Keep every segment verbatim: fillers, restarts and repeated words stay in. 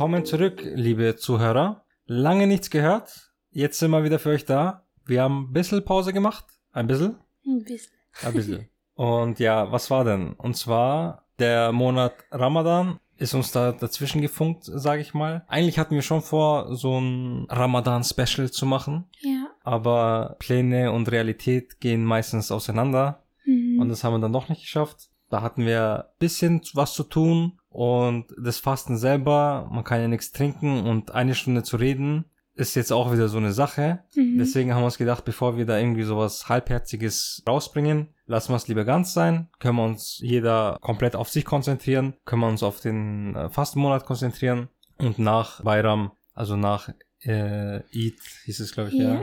Willkommen zurück, liebe Zuhörer. Lange nichts gehört. Jetzt sind wir wieder für euch da. Wir haben ein bisschen Pause gemacht. Ein bisschen? Ein bisschen. Ein bisschen. Und ja, was war denn? Und zwar, der Monat Ramadan ist uns da dazwischen gefunkt, sage ich mal. Eigentlich hatten wir schon vor, so ein Ramadan-Special zu machen. Ja. Aber Pläne und Realität gehen meistens auseinander. Mhm. Und das haben wir dann doch nicht geschafft. Da hatten wir ein bisschen was zu tun. Und das Fasten selber, man kann ja nichts trinken und eine Stunde zu reden, ist jetzt auch wieder so eine Sache. Mhm. Deswegen haben wir uns gedacht, bevor wir da irgendwie sowas Halbherziges rausbringen, lassen wir es lieber ganz sein, können wir uns jeder komplett auf sich konzentrieren, können wir uns auf den Fastenmonat konzentrieren und nach Bayram, also nach äh, Eid, hieß es glaube ich, ja, ja.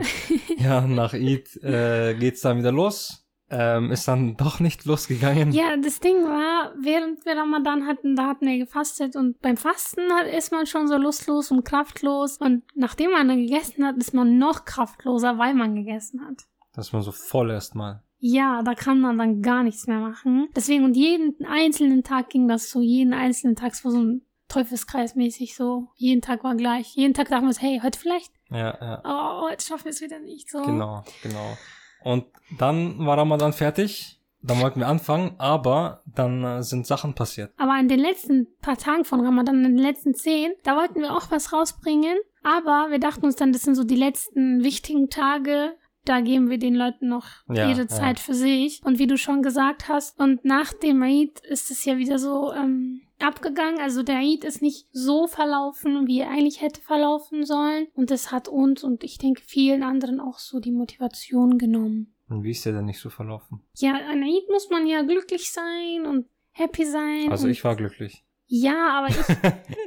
ja nach Eid äh, geht's dann wieder los. Ähm, ist dann doch nicht losgegangen. Ja, das Ding war, während wir Ramadan hatten, da hatten wir gefastet und beim Fasten ist man schon so lustlos und kraftlos und nachdem man dann gegessen hat, ist man noch kraftloser, weil man gegessen hat. Dass man so voll erstmal. Ja, da kann man dann gar nichts mehr machen. Deswegen und jeden einzelnen Tag ging das so, jeden einzelnen Tag so so ein Teufelskreis mäßig so. Jeden Tag war gleich. Jeden Tag dachten wir uns, hey, heute vielleicht? Ja, ja. Aber oh, heute schaffen wir es wieder nicht so. Genau, genau. Und dann war Ramadan fertig, dann wollten wir anfangen, aber dann äh, sind Sachen passiert. Aber in den letzten paar Tagen von Ramadan, in den letzten zehn, da wollten wir auch was rausbringen, aber wir dachten uns dann, das sind so die letzten wichtigen Tage, da geben wir den Leuten noch ja, ihre Zeit ja. für sich. Und wie du schon gesagt hast, und nach dem Eid ist es ja wieder so ähm, abgegangen, also der Eid ist nicht so verlaufen, wie er eigentlich hätte verlaufen sollen. Und das hat uns und ich denke vielen anderen auch so die Motivation genommen. Und wie ist der denn nicht so verlaufen? Ja, an Eid muss man ja glücklich sein und happy sein. Also ich war glücklich. Ja, aber ich,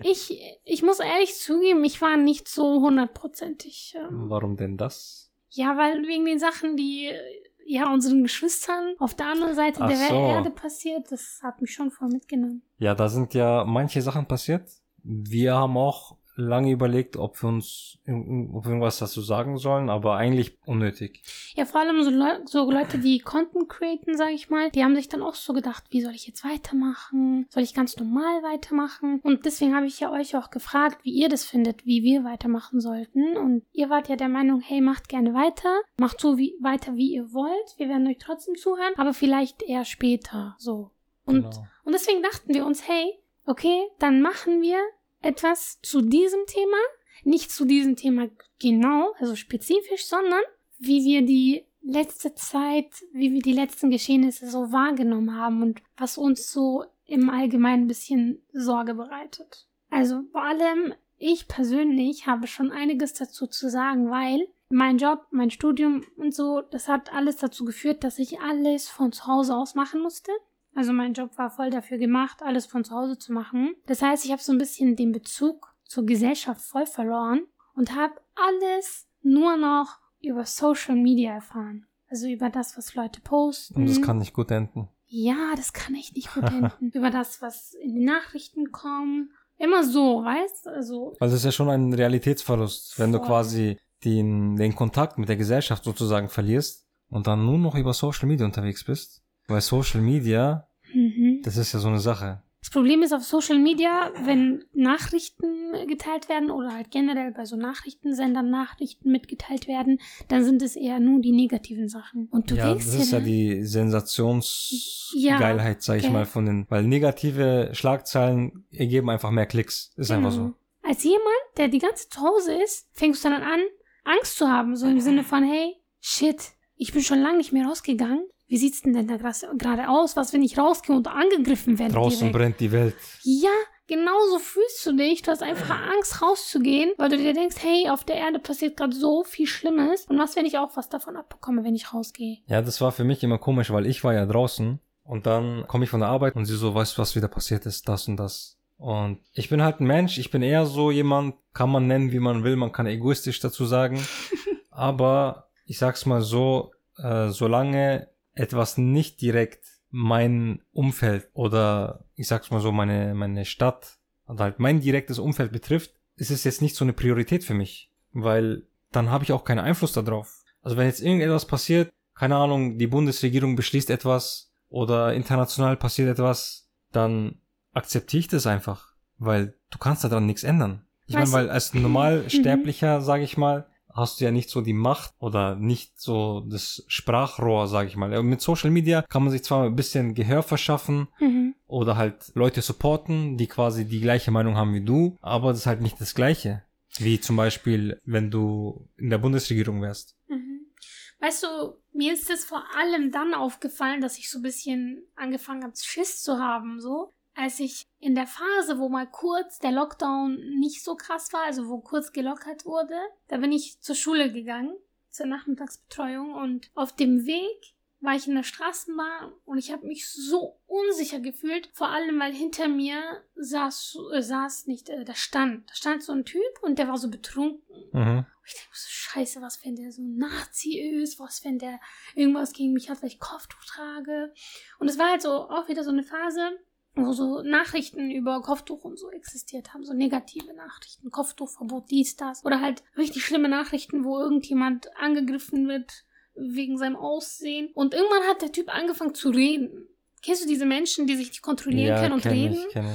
ich, ich muss ehrlich zugeben, ich war nicht so hundertprozentig. Ähm, Warum denn das? Ja, weil wegen den Sachen, die ja unseren Geschwistern auf der anderen Seite Ach der so. Erde passiert, das hat mich schon voll mitgenommen. Ja, da sind ja manche Sachen passiert. Wir haben auch lange überlegt, ob wir uns ob wir irgendwas dazu sagen sollen, aber eigentlich unnötig. Ja, vor allem so, Le- so Leute, die Content createn, sage ich mal, die haben sich dann auch so gedacht, wie soll ich jetzt weitermachen? Soll ich ganz normal weitermachen? Und deswegen habe ich ja euch auch gefragt, wie ihr das findet, wie wir weitermachen sollten. Und ihr wart ja der Meinung, hey, macht gerne weiter, macht so wie, weiter, wie ihr wollt. Wir werden euch trotzdem zuhören, aber vielleicht eher später, so. Und, genau. und deswegen dachten wir uns, hey, okay, dann machen wir etwas zu diesem Thema, nicht zu diesem Thema genau, also spezifisch, sondern wie wir die letzte Zeit, wie wir die letzten Geschehnisse so wahrgenommen haben und was uns so im Allgemeinen ein bisschen Sorge bereitet. Also vor allem ich persönlich habe schon einiges dazu zu sagen, weil mein Job, mein Studium und so, das hat alles dazu geführt, dass ich alles von zu Hause aus machen musste. Also mein Job war voll dafür gemacht, alles von zu Hause zu machen. Das heißt, ich habe so ein bisschen den Bezug zur Gesellschaft voll verloren und habe alles nur noch über Social Media erfahren. Also über das, was Leute posten. Und das kann nicht gut enden. Ja, das kann echt nicht gut enden. Über das, was in den Nachrichten kommt. Immer so, weißt du? Also, also es ist ja schon ein Realitätsverlust, wenn voll. du quasi den, den Kontakt mit der Gesellschaft sozusagen verlierst und dann nur noch über Social Media unterwegs bist. Weil Social Media, mhm. das ist ja so eine Sache. Das Problem ist auf Social Media, wenn Nachrichten geteilt werden oder halt generell bei so Nachrichtensendern Nachrichten mitgeteilt werden, dann sind es eher nur die negativen Sachen. Und du ja, denkst das ist ja, ja die Sensationsgeilheit, ja, sag ich okay. mal, von den, weil negative Schlagzeilen ergeben einfach mehr Klicks. Ist genau. einfach so. Als jemand, der die ganze zu Hause ist, fängst du dann an, Angst zu haben, so im Sinne von, hey, shit, ich bin schon lange nicht mehr rausgegangen. Wie sieht's denn denn da gerade aus? Was, wenn ich rausgehe und angegriffen werde? Draußen direkt brennt die Welt. Ja, genau so fühlst du dich. Du hast einfach Angst, rauszugehen, weil du dir denkst, hey, auf der Erde passiert gerade so viel Schlimmes. Und was, wenn ich auch was davon abbekomme, wenn ich rausgehe? Ja, das war für mich immer komisch, weil ich war ja draußen und dann komme ich von der Arbeit und sie so, weißt du, was wieder passiert ist, das und das. Und ich bin halt ein Mensch, ich bin eher so jemand, kann man nennen, wie man will, man kann egoistisch dazu sagen. Aber ich sag's mal so, äh, solange etwas nicht direkt mein Umfeld oder ich sag's mal so, meine, meine Stadt und halt mein direktes Umfeld betrifft, ist es jetzt nicht so eine Priorität für mich, weil dann habe ich auch keinen Einfluss darauf. Also wenn jetzt irgendetwas passiert, keine Ahnung, die Bundesregierung beschließt etwas oder international passiert etwas, dann akzeptiere ich das einfach, weil du kannst daran nichts ändern. Ich meine, weil als normal Sterblicher, mhm. sage ich mal, hast du ja nicht so die Macht oder nicht so das Sprachrohr, sage ich mal. Mit Social Media kann man sich zwar ein bisschen Gehör verschaffen mhm. oder halt Leute supporten, die quasi die gleiche Meinung haben wie du, aber das ist halt nicht das Gleiche, wie zum Beispiel, wenn du in der Bundesregierung wärst. Mhm. Weißt du, mir ist das vor allem dann aufgefallen, dass ich so ein bisschen angefangen habe, Schiss zu haben, so. Als ich in der Phase, wo mal kurz der Lockdown nicht so krass war, also wo kurz gelockert wurde, da bin ich zur Schule gegangen, zur Nachmittagsbetreuung, und auf dem Weg war ich in der Straßenbahn und ich habe mich so unsicher gefühlt, vor allem weil hinter mir saß, äh, saß nicht, äh, da stand, da stand so ein Typ und der war so betrunken. Mhm. Und ich dachte so, scheiße, was wenn der so Nazi ist, was wenn der irgendwas gegen mich hat, weil ich Kopftuch trage. Und es war halt so auch wieder so eine Phase, wo so Nachrichten über Kopftuch und so existiert haben, so negative Nachrichten, Kopftuchverbot, dies, das, oder halt richtig schlimme Nachrichten, wo irgendjemand angegriffen wird wegen seinem Aussehen. Und irgendwann hat der Typ angefangen zu reden. Kennst du diese Menschen, die sich nicht kontrollieren ja, können und kenn reden? Ich, kenn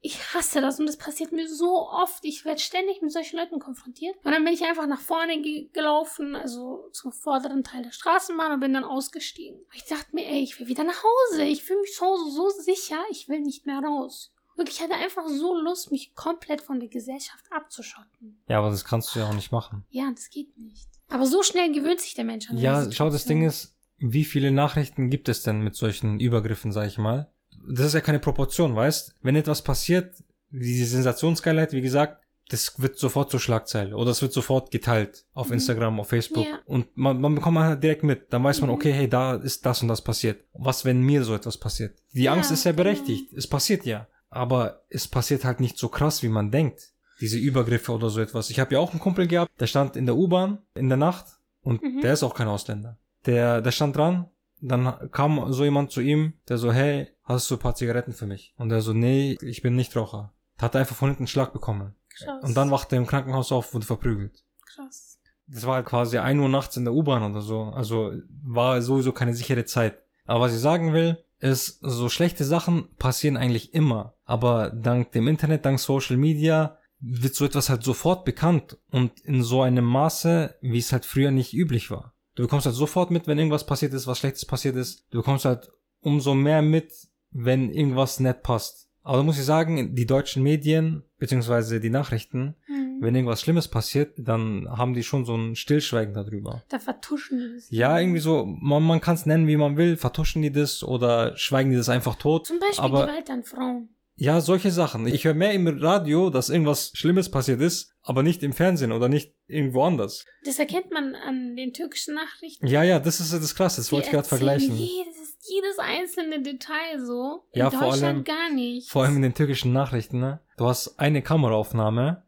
ich. ich hasse das und das passiert mir so oft. Ich werde ständig mit solchen Leuten konfrontiert. Und dann bin ich einfach nach vorne ge- gelaufen, also zum vorderen Teil der Straßenbahn und bin dann ausgestiegen. Ich dachte mir, ey, ich will wieder nach Hause. Ich fühle mich zu Hause so sicher, ich will nicht mehr raus. Wirklich, ich hatte einfach so Lust, mich komplett von der Gesellschaft abzuschotten. Ja, aber das kannst du ja auch nicht machen. Ja, das geht nicht. Aber so schnell gewöhnt sich der Mensch an. Ja, schau, das Ding ist, wie viele Nachrichten gibt es denn mit solchen Übergriffen, sag ich mal? Das ist ja keine Proportion, weißt? Wenn etwas passiert, diese Sensationsgeilheit, wie gesagt, das wird sofort zur Schlagzeile oder es wird sofort geteilt auf mhm. Instagram, auf Facebook ja. und man, man bekommt halt direkt mit. Dann weiß man, okay, hey, da ist das und das passiert. Was, wenn mir so etwas passiert? Die ja, Angst ist ja berechtigt, genau. Es passiert ja. Aber es passiert halt nicht so krass, wie man denkt. Diese Übergriffe oder so etwas. Ich habe ja auch einen Kumpel gehabt, der stand in der U-Bahn in der Nacht und mhm. der ist auch kein Ausländer. Der, der stand dran, dann kam so jemand zu ihm, der so, hey, hast du ein paar Zigaretten für mich? Und der so, nee, ich bin nicht Raucher. Hat einfach von hinten einen Schlag bekommen. Krass. Und dann wachte er im Krankenhaus auf, wurde verprügelt. Krass. Das war halt quasi ein Uhr nachts in der U-Bahn oder so. Also war sowieso keine sichere Zeit. Aber was ich sagen will, ist, so schlechte Sachen passieren eigentlich immer. Aber dank dem Internet, dank Social Media wird so etwas halt sofort bekannt und in so einem Maße, wie es halt früher nicht üblich war. Du bekommst halt sofort mit, wenn irgendwas passiert ist, was Schlechtes passiert ist. Du bekommst halt umso mehr mit, wenn irgendwas nicht passt. Aber da muss ich sagen, die deutschen Medien, beziehungsweise die Nachrichten, mhm. wenn irgendwas Schlimmes passiert, dann haben die schon so ein Stillschweigen darüber. Da vertuschen die das. Ja, irgendwie so, man, man kann es nennen, wie man will, vertuschen die das oder schweigen die das einfach tot. Zum Beispiel aber, Gewalt an Frauen. Ja, solche Sachen. Ich höre mehr im Radio, dass irgendwas Schlimmes passiert ist, aber nicht im Fernsehen oder nicht irgendwo anders. Das erkennt man an den türkischen Nachrichten. Ja, ja, das ist das Krasse, das wollte ich gerade vergleichen. Jedes, jedes einzelne Detail so. In ja, Deutschland vor allem, gar nicht. Vor allem in den türkischen Nachrichten, ne? Du hast eine Kameraaufnahme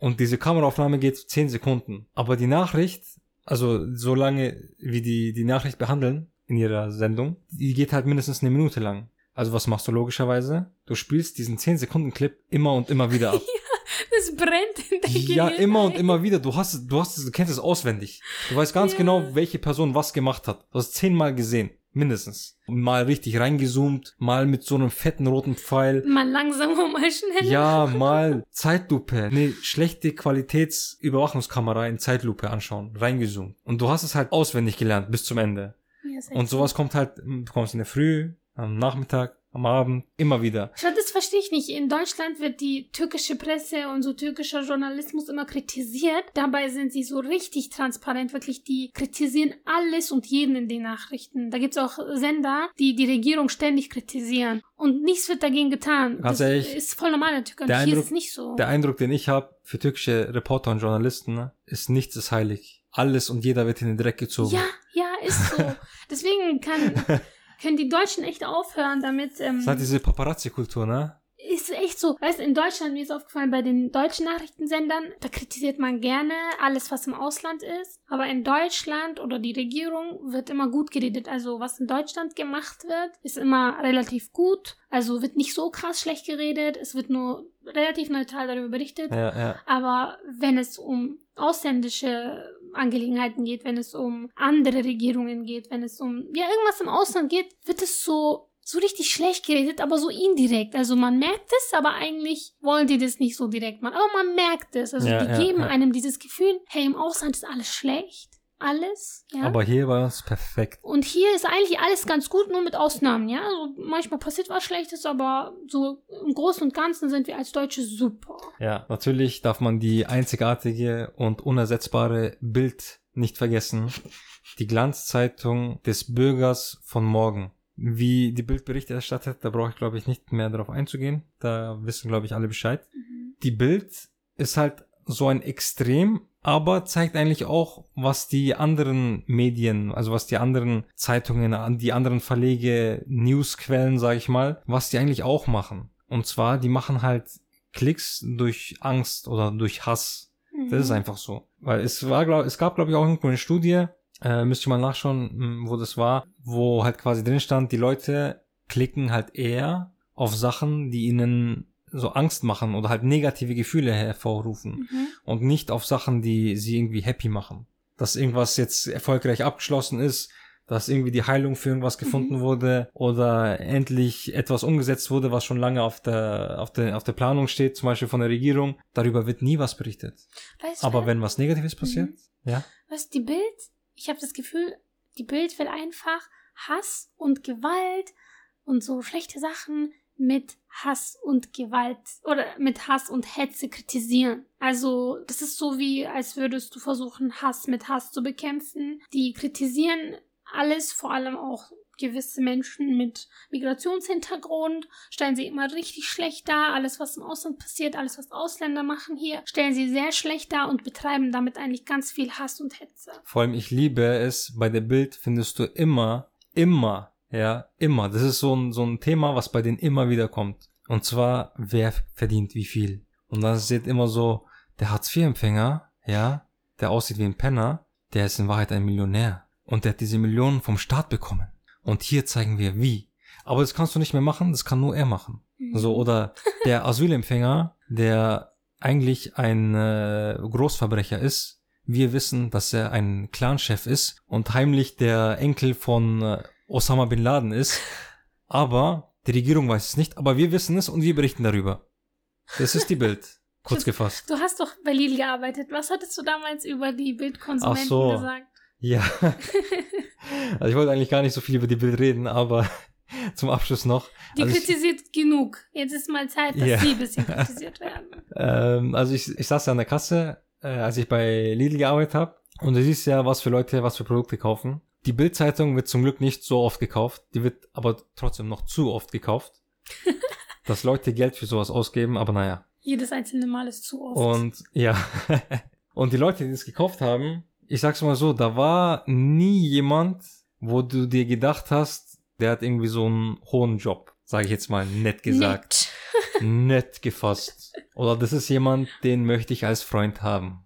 und diese Kameraaufnahme geht zehn Sekunden. Aber die Nachricht, also so lange wie die die Nachricht behandeln in ihrer Sendung, die geht halt mindestens eine Minute lang. Also was machst du logischerweise? Du spielst diesen zehn-Sekunden-Clip immer und immer wieder ab. Ja, das brennt in der Gehirn. Ja, immer und immer wieder. Du hast, du hast, du kennst es auswendig. Du weißt ganz ja. genau, welche Person was gemacht hat. Du hast es zehnmal gesehen, mindestens. Mal richtig reingezoomt, mal mit so einem fetten roten Pfeil. Mal langsamer, mal schneller. Ja, mal Zeitlupe. Nee, schlechte Qualitätsüberwachungskamera in Zeitlupe anschauen, reingezoomt. Und du hast es halt auswendig gelernt bis zum Ende. Ja, und sowas kommt halt, du kommst in der Früh, am Nachmittag, am Abend, immer wieder. Schau, das verstehe ich nicht. In Deutschland wird die türkische Presse und so türkischer Journalismus immer kritisiert. Dabei sind sie so richtig transparent, wirklich. Die kritisieren alles und jeden in den Nachrichten. Da gibt es auch Sender, die die Regierung ständig kritisieren. Und nichts wird dagegen getan. Ganz das ehrlich, ist voll normal in Türkei. Hier ist es nicht so. Der Eindruck, den ich habe für türkische Reporter und Journalisten, ne, ist, nichts ist heilig. Alles und jeder wird in den Dreck gezogen. Ja, ja, ist so. Deswegen kann... Können die Deutschen echt aufhören damit? Ähm, das hat diese Paparazzi-Kultur, ne? Ist echt so. Weißt du, in Deutschland, mir ist aufgefallen, bei den deutschen Nachrichtensendern, da kritisiert man gerne alles, was im Ausland ist. Aber in Deutschland oder die Regierung wird immer gut geredet. Also was in Deutschland gemacht wird, ist immer relativ gut. Also wird nicht so krass schlecht geredet. Es wird nur relativ neutral darüber berichtet. Ja, ja. Aber wenn es um ausländische Angelegenheiten geht, wenn es um andere Regierungen geht, wenn es um ja irgendwas im Ausland geht, wird es so so richtig schlecht geredet, aber so indirekt. Also man merkt es, aber eigentlich wollen die das nicht so direkt machen. Aber man merkt es. Also ja, die ja, geben ja. einem dieses Gefühl, hey, im Ausland ist alles schlecht. Alles, ja. Aber hier war es perfekt. Und hier ist eigentlich alles ganz gut, nur mit Ausnahmen, ja. Also manchmal passiert was Schlechtes, aber so im Großen und Ganzen sind wir als Deutsche super. Ja, natürlich darf man die einzigartige und unersetzbare Bild nicht vergessen. Die Glanzzeitung des Bürgers von morgen. Wie die Bild Bericht erstattet, da brauche ich, glaube ich, nicht mehr darauf einzugehen. Da wissen, glaube ich, alle Bescheid. Mhm. Die Bild ist halt so ein Extrem, aber zeigt eigentlich auch, was die anderen Medien, also was die anderen Zeitungen, die anderen Verlege, Newsquellen, sage ich mal, was die eigentlich auch machen. Und zwar, die machen halt Klicks durch Angst oder durch Hass. Mhm. Das ist einfach so. Weil es war, glaub, es gab, glaube ich, auch irgendwo eine Studie, äh, müsste ich mal nachschauen, wo das war, wo halt quasi drin stand, die Leute klicken halt eher auf Sachen, die ihnen so Angst machen oder halt negative Gefühle hervorrufen mhm. und nicht auf Sachen, die sie irgendwie happy machen. Dass irgendwas jetzt erfolgreich abgeschlossen ist, dass irgendwie die Heilung für irgendwas gefunden mhm. wurde oder endlich etwas umgesetzt wurde, was schon lange auf der, auf der, auf der Planung steht, zum Beispiel von der Regierung. Darüber wird nie was berichtet. Weißt Aber du, wenn was Negatives passiert, mhm. ja. Was die Bild, ich habe das Gefühl, die Bild will einfach Hass und Gewalt und so schlechte Sachen mit Hass und Gewalt oder mit Hass und Hetze kritisieren. Also das ist so wie, als würdest du versuchen, Hass mit Hass zu bekämpfen. Die kritisieren alles, vor allem auch gewisse Menschen mit Migrationshintergrund, stellen sie immer richtig schlecht dar. Alles, was im Ausland passiert, alles, was Ausländer machen hier, stellen sie sehr schlecht dar und betreiben damit eigentlich ganz viel Hass und Hetze. Vor allem, ich liebe es, bei der Bild findest du immer, immer, ja, immer. Das ist so ein, so ein Thema, was bei denen immer wieder kommt. Und zwar, wer verdient wie viel. Und dann seht immer so, der Hartz vier Empfänger, ja, der aussieht wie ein Penner, der ist in Wahrheit ein Millionär. Und der hat diese Millionen vom Staat bekommen. Und hier zeigen wir wie. Aber das kannst du nicht mehr machen, das kann nur er machen. Mhm. So, oder der Asylempfänger, der eigentlich ein äh, Großverbrecher ist. Wir wissen, dass er ein Clanchef ist und heimlich der Enkel von äh, Osama bin Laden ist, aber die Regierung weiß es nicht, aber wir wissen es und wir berichten darüber. Das ist die Bild, kurz gefasst. Du hast doch bei Lidl gearbeitet. Was hattest du damals über die Bild-Konsumenten Ach so. gesagt? Ja, also ich wollte eigentlich gar nicht so viel über die Bild reden, aber zum Abschluss noch. Die also kritisiert ich, genug. Jetzt ist mal Zeit, dass yeah. die ein bisschen kritisiert werden. ähm, also ich, ich saß ja an der Kasse, äh, als ich bei Lidl gearbeitet habe, und du siehst ja, was für Leute, was für Produkte kaufen. Die Bild-Zeitung wird zum Glück nicht so oft gekauft, die wird aber trotzdem noch zu oft gekauft, dass Leute Geld für sowas ausgeben, aber naja. Jedes einzelne Mal ist zu oft. Und ja, und die Leute, die das gekauft haben, ich sag's mal so, da war nie jemand, wo du dir gedacht hast, der hat irgendwie so einen hohen Job, sage ich jetzt mal nett gesagt. Nett. Nett gefasst. Oder das ist jemand, den möchte ich als Freund haben.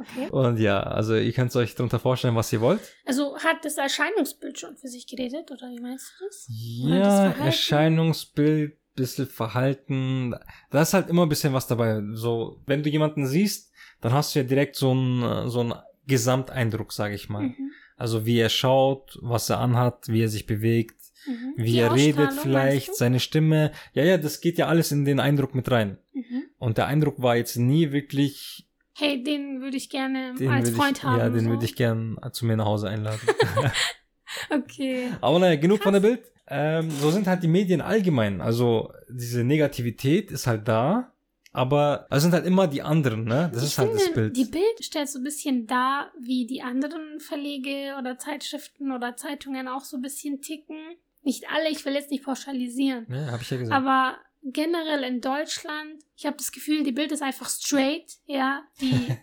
Okay. Und ja, also ihr könnt euch darunter vorstellen, was ihr wollt. Also hat das Erscheinungsbild schon für sich geredet, oder wie meinst du das? Ja, das Erscheinungsbild, bisschen Verhalten, da ist halt immer ein bisschen was dabei. So, wenn du jemanden siehst, dann hast du ja direkt so einen, so einen Gesamteindruck, sage ich mal. Mhm. Also wie er schaut, was er anhat, wie er sich bewegt, mhm. wie Die er redet vielleicht, seine Stimme. Ja, ja, das geht ja alles in den Eindruck mit rein. Mhm. Und der Eindruck war jetzt nie wirklich... Hey, den würde ich gerne den als Freund ich, haben. Ja, den so. würde ich gerne zu mir nach Hause einladen. Okay. Aber naja, genug Krass. von der Bild. Ähm, so sind halt die Medien allgemein. Also diese Negativität ist halt da, aber es sind halt immer die anderen, ne? Das ich ist finde, halt das Bild. Die Bild stellt so ein bisschen dar, wie die anderen Verlege oder Zeitschriften oder Zeitungen auch so ein bisschen ticken. Nicht alle, ich will jetzt nicht pauschalisieren. Ja, habe ich ja gesagt. Aber... generell in Deutschland, ich habe das Gefühl, die Bild ist einfach straight, ja. Die,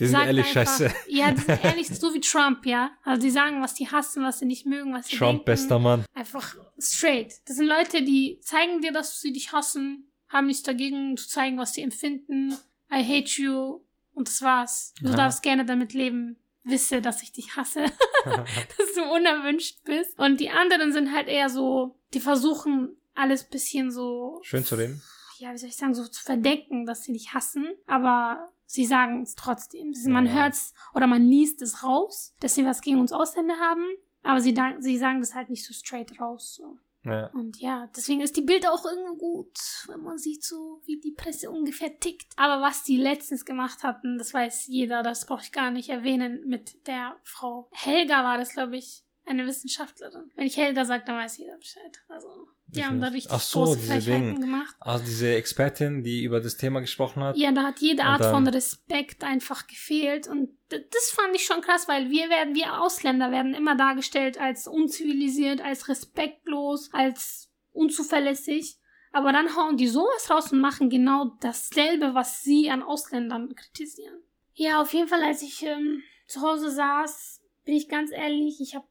die sind ehrlich einfach, scheiße. Ja, die sind ehrlich, so wie Trump, ja. Also die sagen, was sie hassen, was sie nicht mögen, was sie Trump, denken. Bester Mann. Einfach straight. Das sind Leute, die zeigen dir, dass sie dich hassen, haben nichts dagegen zu zeigen, was sie empfinden. I hate you. Und das war's. Du ja. darfst gerne damit leben. Wisse, dass ich dich hasse. Dass du unerwünscht bist. Und die anderen sind halt eher so, die versuchen... alles ein bisschen so... schön zu reden. Ja, wie soll ich sagen, so zu verdecken, dass sie dich hassen. Aber sie sagen es trotzdem. Man ja. hört es oder man liest es raus, dass sie was gegen uns Ausländer haben. Aber sie, sie sagen das halt nicht so straight raus. So. Ja. Und ja, deswegen ist die Bild auch irgendwie gut, wenn man sieht so, wie die Presse ungefähr tickt. Aber was die letztens gemacht hatten, das weiß jeder, das brauche ich gar nicht erwähnen, mit der Frau Helga war das, glaube ich, eine Wissenschaftlerin. Wenn ich Helga sage, dann weiß jeder Bescheid. Also, die ich haben da richtig so, große Gleichheiten gemacht. Also diese Expertin, die über das Thema gesprochen hat. Ja, da hat jede Art von Respekt einfach gefehlt. Und das fand ich schon krass, weil wir werden, wir Ausländer werden immer dargestellt als unzivilisiert, als respektlos, als unzuverlässig. Aber dann hauen die sowas raus und machen genau dasselbe, was sie an Ausländern kritisieren. Ja, auf jeden Fall, als ich ähm, zu Hause saß, bin ich ganz ehrlich, ich habe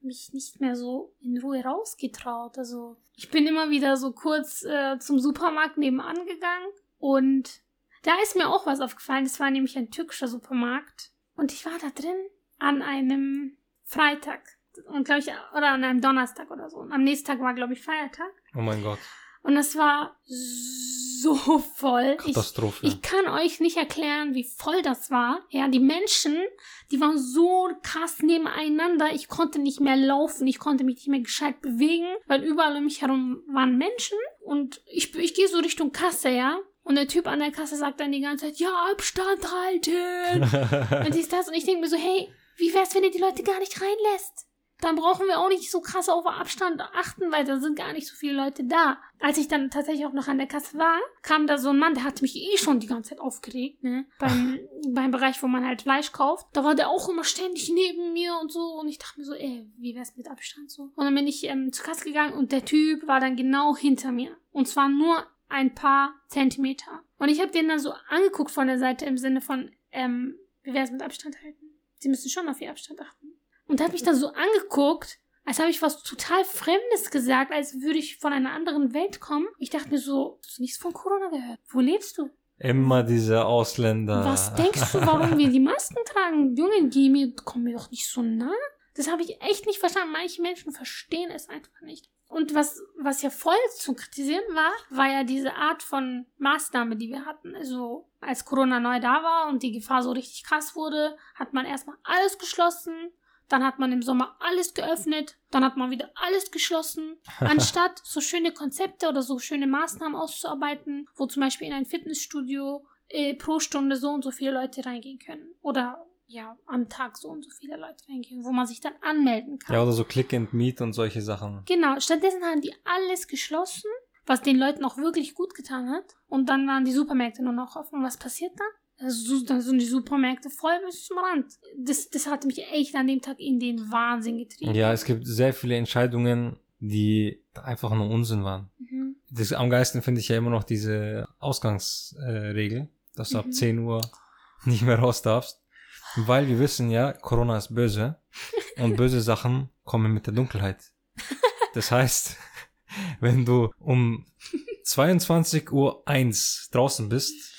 mich nicht mehr so in Ruhe rausgetraut. Also ich bin immer wieder so kurz äh, zum Supermarkt nebenan gegangen und da ist mir auch was aufgefallen. Das war nämlich ein türkischer Supermarkt und ich war da drin an einem Freitag und glaube ich, oder an einem Donnerstag oder so. Und am nächsten Tag war, glaube ich, Feiertag. Oh mein Gott. Und das war so voll. Katastrophe. Ich, ich kann euch nicht erklären, wie voll das war. Ja, die Menschen, die waren so krass nebeneinander. Ich konnte nicht mehr laufen. Ich konnte mich nicht mehr gescheit bewegen, weil überall um mich herum waren Menschen. Und ich, ich gehe so Richtung Kasse, ja. Und der Typ an der Kasse sagt dann die ganze Zeit, ja, Abstand halten. Und dies, das. Und ich denke mir so, hey, wie wär's, wenn ihr die Leute gar nicht reinlässt? Dann brauchen wir auch nicht so krass auf Abstand achten, weil da sind gar nicht so viele Leute da. Als ich dann tatsächlich auch noch an der Kasse war, kam da so ein Mann, der hat mich eh schon die ganze Zeit aufgeregt, ne? Beim, beim Bereich, wo man halt Fleisch kauft. Da war der auch immer ständig neben mir und so. Und ich dachte mir so, ey, wie wär's mit Abstand so? Und dann bin ich ähm, zur Kasse gegangen und der Typ war dann genau hinter mir. Und zwar nur ein paar Zentimeter. Und ich habe den dann so angeguckt von der Seite im Sinne von, ähm, wie wär's mit Abstand halten? Sie müssen schon auf ihr Abstand achten. Und hat mich dann so angeguckt, als habe ich was total Fremdes gesagt, als würde ich von einer anderen Welt kommen. Ich dachte mir so, hast du nichts von Corona gehört? Wo lebst du? Immer diese Ausländer. Was denkst du, warum wir die Masken tragen? Junge, geh mir, komm mir doch nicht so nah. Das habe ich echt nicht verstanden. Manche Menschen verstehen es einfach nicht. Und was, was ja voll zu kritisieren war, war ja diese Art von Maßnahme, die wir hatten. Also, als Corona neu da war und die Gefahr so richtig krass wurde, hat man erstmal alles geschlossen. Dann hat man im Sommer alles geöffnet, dann hat man wieder alles geschlossen. Anstatt so schöne Konzepte oder so schöne Maßnahmen auszuarbeiten, wo zum Beispiel in ein Fitnessstudio äh, pro Stunde so und so viele Leute reingehen können. Oder ja, am Tag so und so viele Leute reingehen, wo man sich dann anmelden kann. Ja, oder so Click and Meet und solche Sachen. Genau, stattdessen haben die alles geschlossen, was den Leuten auch wirklich gut getan hat. Und dann waren die Supermärkte nur noch offen. Und was passiert dann? Also, dann sind die Supermärkte voll bis zum Rand. Das, das hat mich echt an dem Tag in den Wahnsinn getrieben. Ja, es gibt sehr viele Entscheidungen, die einfach nur Unsinn waren. Mhm. Das, am geilsten finde ich ja immer noch diese Ausgangsregel, dass du mhm. ab zehn Uhr nicht mehr raus darfst. Weil wir wissen ja, Corona ist böse und böse Sachen kommen mit der Dunkelheit. Das heißt, wenn du um zweiundzwanzig Uhr eins draußen bist,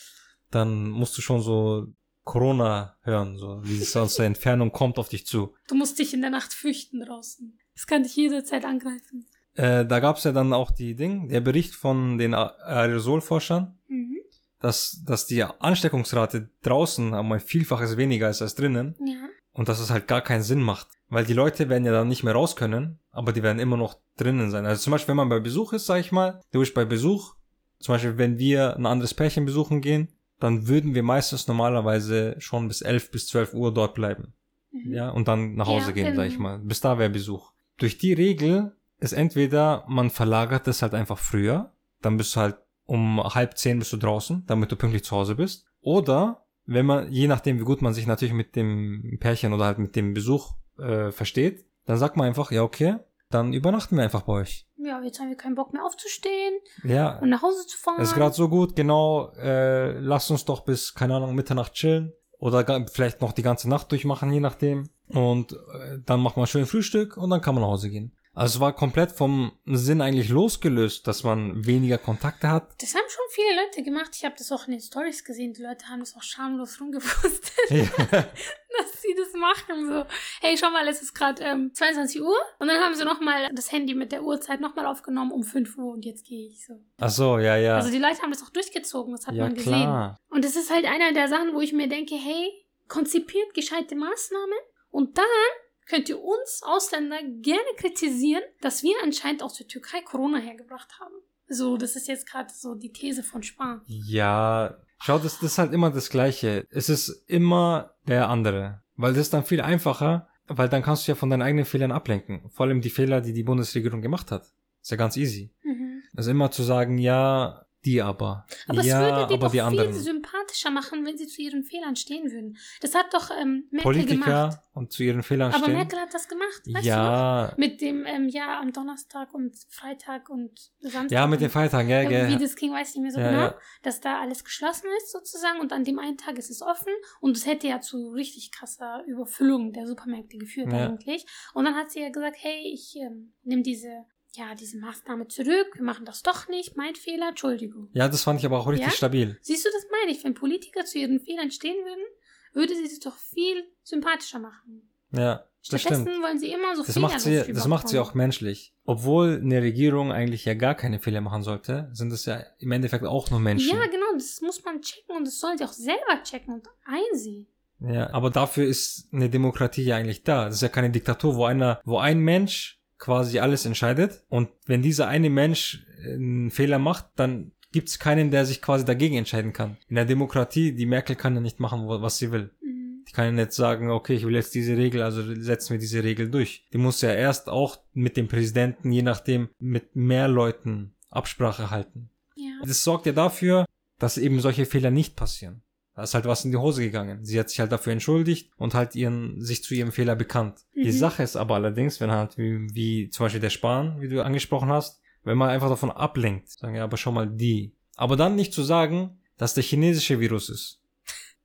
dann musst du schon so Corona hören, so wie es aus der Entfernung kommt auf dich zu. Du musst dich in der Nacht fürchten draußen. Das kann dich jederzeit angreifen. Äh, da gab es ja dann auch die Ding, der Bericht von den Aerosolforschern, mhm. dass, dass die Ansteckungsrate draußen einmal Vielfaches weniger ist als drinnen. Ja. Und dass es halt gar keinen Sinn macht. Weil die Leute werden ja dann nicht mehr raus können, aber die werden immer noch drinnen sein. Also zum Beispiel, wenn man bei Besuch ist, sag ich mal, durch bei Besuch, zum Beispiel, wenn wir ein anderes Pärchen besuchen gehen, dann würden wir meistens normalerweise schon bis elf bis zwölf Uhr dort bleiben. Mhm. Ja, und dann nach Hause ja, gehen, sag ich mal. Bis da wäre Besuch. Durch die Regel ist entweder, man verlagert das halt einfach früher, dann bist du halt um halb zehn bist du draußen, damit du pünktlich zu Hause bist. Oder, wenn man, je nachdem wie gut man sich natürlich mit dem Pärchen oder halt mit dem Besuch äh, versteht, dann sagt man einfach, ja okay, dann übernachten wir einfach bei euch. Ja, jetzt haben wir keinen Bock mehr aufzustehen ja, und nach Hause zu fahren. Ist gerade so gut, genau. Äh, lasst uns doch bis, keine Ahnung, Mitternacht chillen oder gar, vielleicht noch die ganze Nacht durchmachen, je nachdem. Und äh, dann macht man schön Frühstück und dann kann man nach Hause gehen. Also es war komplett vom Sinn eigentlich losgelöst, dass man weniger Kontakte hat. Das haben schon viele Leute gemacht. Ich habe das auch in den Stories gesehen. Die Leute haben das auch schamlos rumgepustet, ja. dass sie das machen. So, hey, schau mal, es ist gerade ähm, zweiundzwanzig Uhr. Und dann haben sie nochmal das Handy mit der Uhrzeit nochmal aufgenommen um fünf Uhr und jetzt gehe ich so. Ach so, ja, ja. Also die Leute haben das auch durchgezogen, das hat ja, man gesehen. Klar. Und das ist halt einer der Sachen, wo ich mir denke, hey, konzipiert gescheite Maßnahmen und dann könnt ihr uns Ausländer gerne kritisieren, dass wir anscheinend aus der Türkei Corona hergebracht haben. So, das ist jetzt gerade so die These von Spahn. Ja, schau, das, das ist halt immer das Gleiche. Es ist immer der andere, weil das ist dann viel einfacher, weil dann kannst du ja von deinen eigenen Fehlern ablenken. Vor allem die Fehler, die die Bundesregierung gemacht hat. Ist ja ganz easy. Mhm. Also immer zu sagen, ja, die aber. Aber ja, es würde die aber doch die anderen viel sympathischer machen, wenn sie zu ihren Fehlern stehen würden. Das hat doch ähm, Merkel Politiker gemacht. Und zu ihren Fehlern aber stehen. Aber Merkel hat das gemacht, weißt ja. du noch? Mit dem, ähm, ja, am Donnerstag und Freitag und Samstag. Ja, mit den Freitagen, ja, ja. Wie das ging, weiß ich nicht mehr so ja, genau. Ja. Dass da alles geschlossen ist sozusagen und an dem einen Tag ist es offen und das hätte ja zu richtig krasser Überfüllung der Supermärkte geführt ja. eigentlich. Und dann hat sie ja gesagt, hey, ich ähm, nehme diese... ja, diese Maßnahme zurück, wir machen das doch nicht, mein Fehler, Entschuldigung. Ja, das fand ich aber auch richtig ja? stabil. Siehst du, das meine ich, wenn Politiker zu ihren Fehlern stehen würden, würde sie es doch viel sympathischer machen. Ja, das stattdessen stimmt. wollen sie immer so das Fehler macht sie, Das überkommen. macht sie auch menschlich. Obwohl eine Regierung eigentlich ja gar keine Fehler machen sollte, sind es ja im Endeffekt auch nur Menschen. Ja, genau, das muss man checken und das sollen sie auch selber checken und einsehen. Ja, aber dafür ist eine Demokratie ja eigentlich da. Das ist ja keine Diktatur, wo einer, wo ein Mensch quasi alles entscheidet. Und wenn dieser eine Mensch einen Fehler macht, dann gibt es keinen, der sich quasi dagegen entscheiden kann. In der Demokratie, die Merkel kann ja nicht machen, was sie will. Mhm. Die kann ja nicht sagen, okay, ich will jetzt diese Regel, also setzen wir diese Regel durch. Die muss ja erst auch mit dem Präsidenten, je nachdem, mit mehr Leuten Absprache halten. Ja. Das sorgt ja dafür, dass eben solche Fehler nicht passieren. Da ist halt was in die Hose gegangen. Sie hat sich halt dafür entschuldigt und halt ihren, sich zu ihrem Fehler bekannt. Mhm. Die Sache ist aber allerdings, wenn halt, wie, wie zum Beispiel der Spahn, wie du angesprochen hast, wenn man einfach davon ablenkt, sagen ja, aber schon mal die. Aber dann nicht zu sagen, dass der chinesische Virus ist,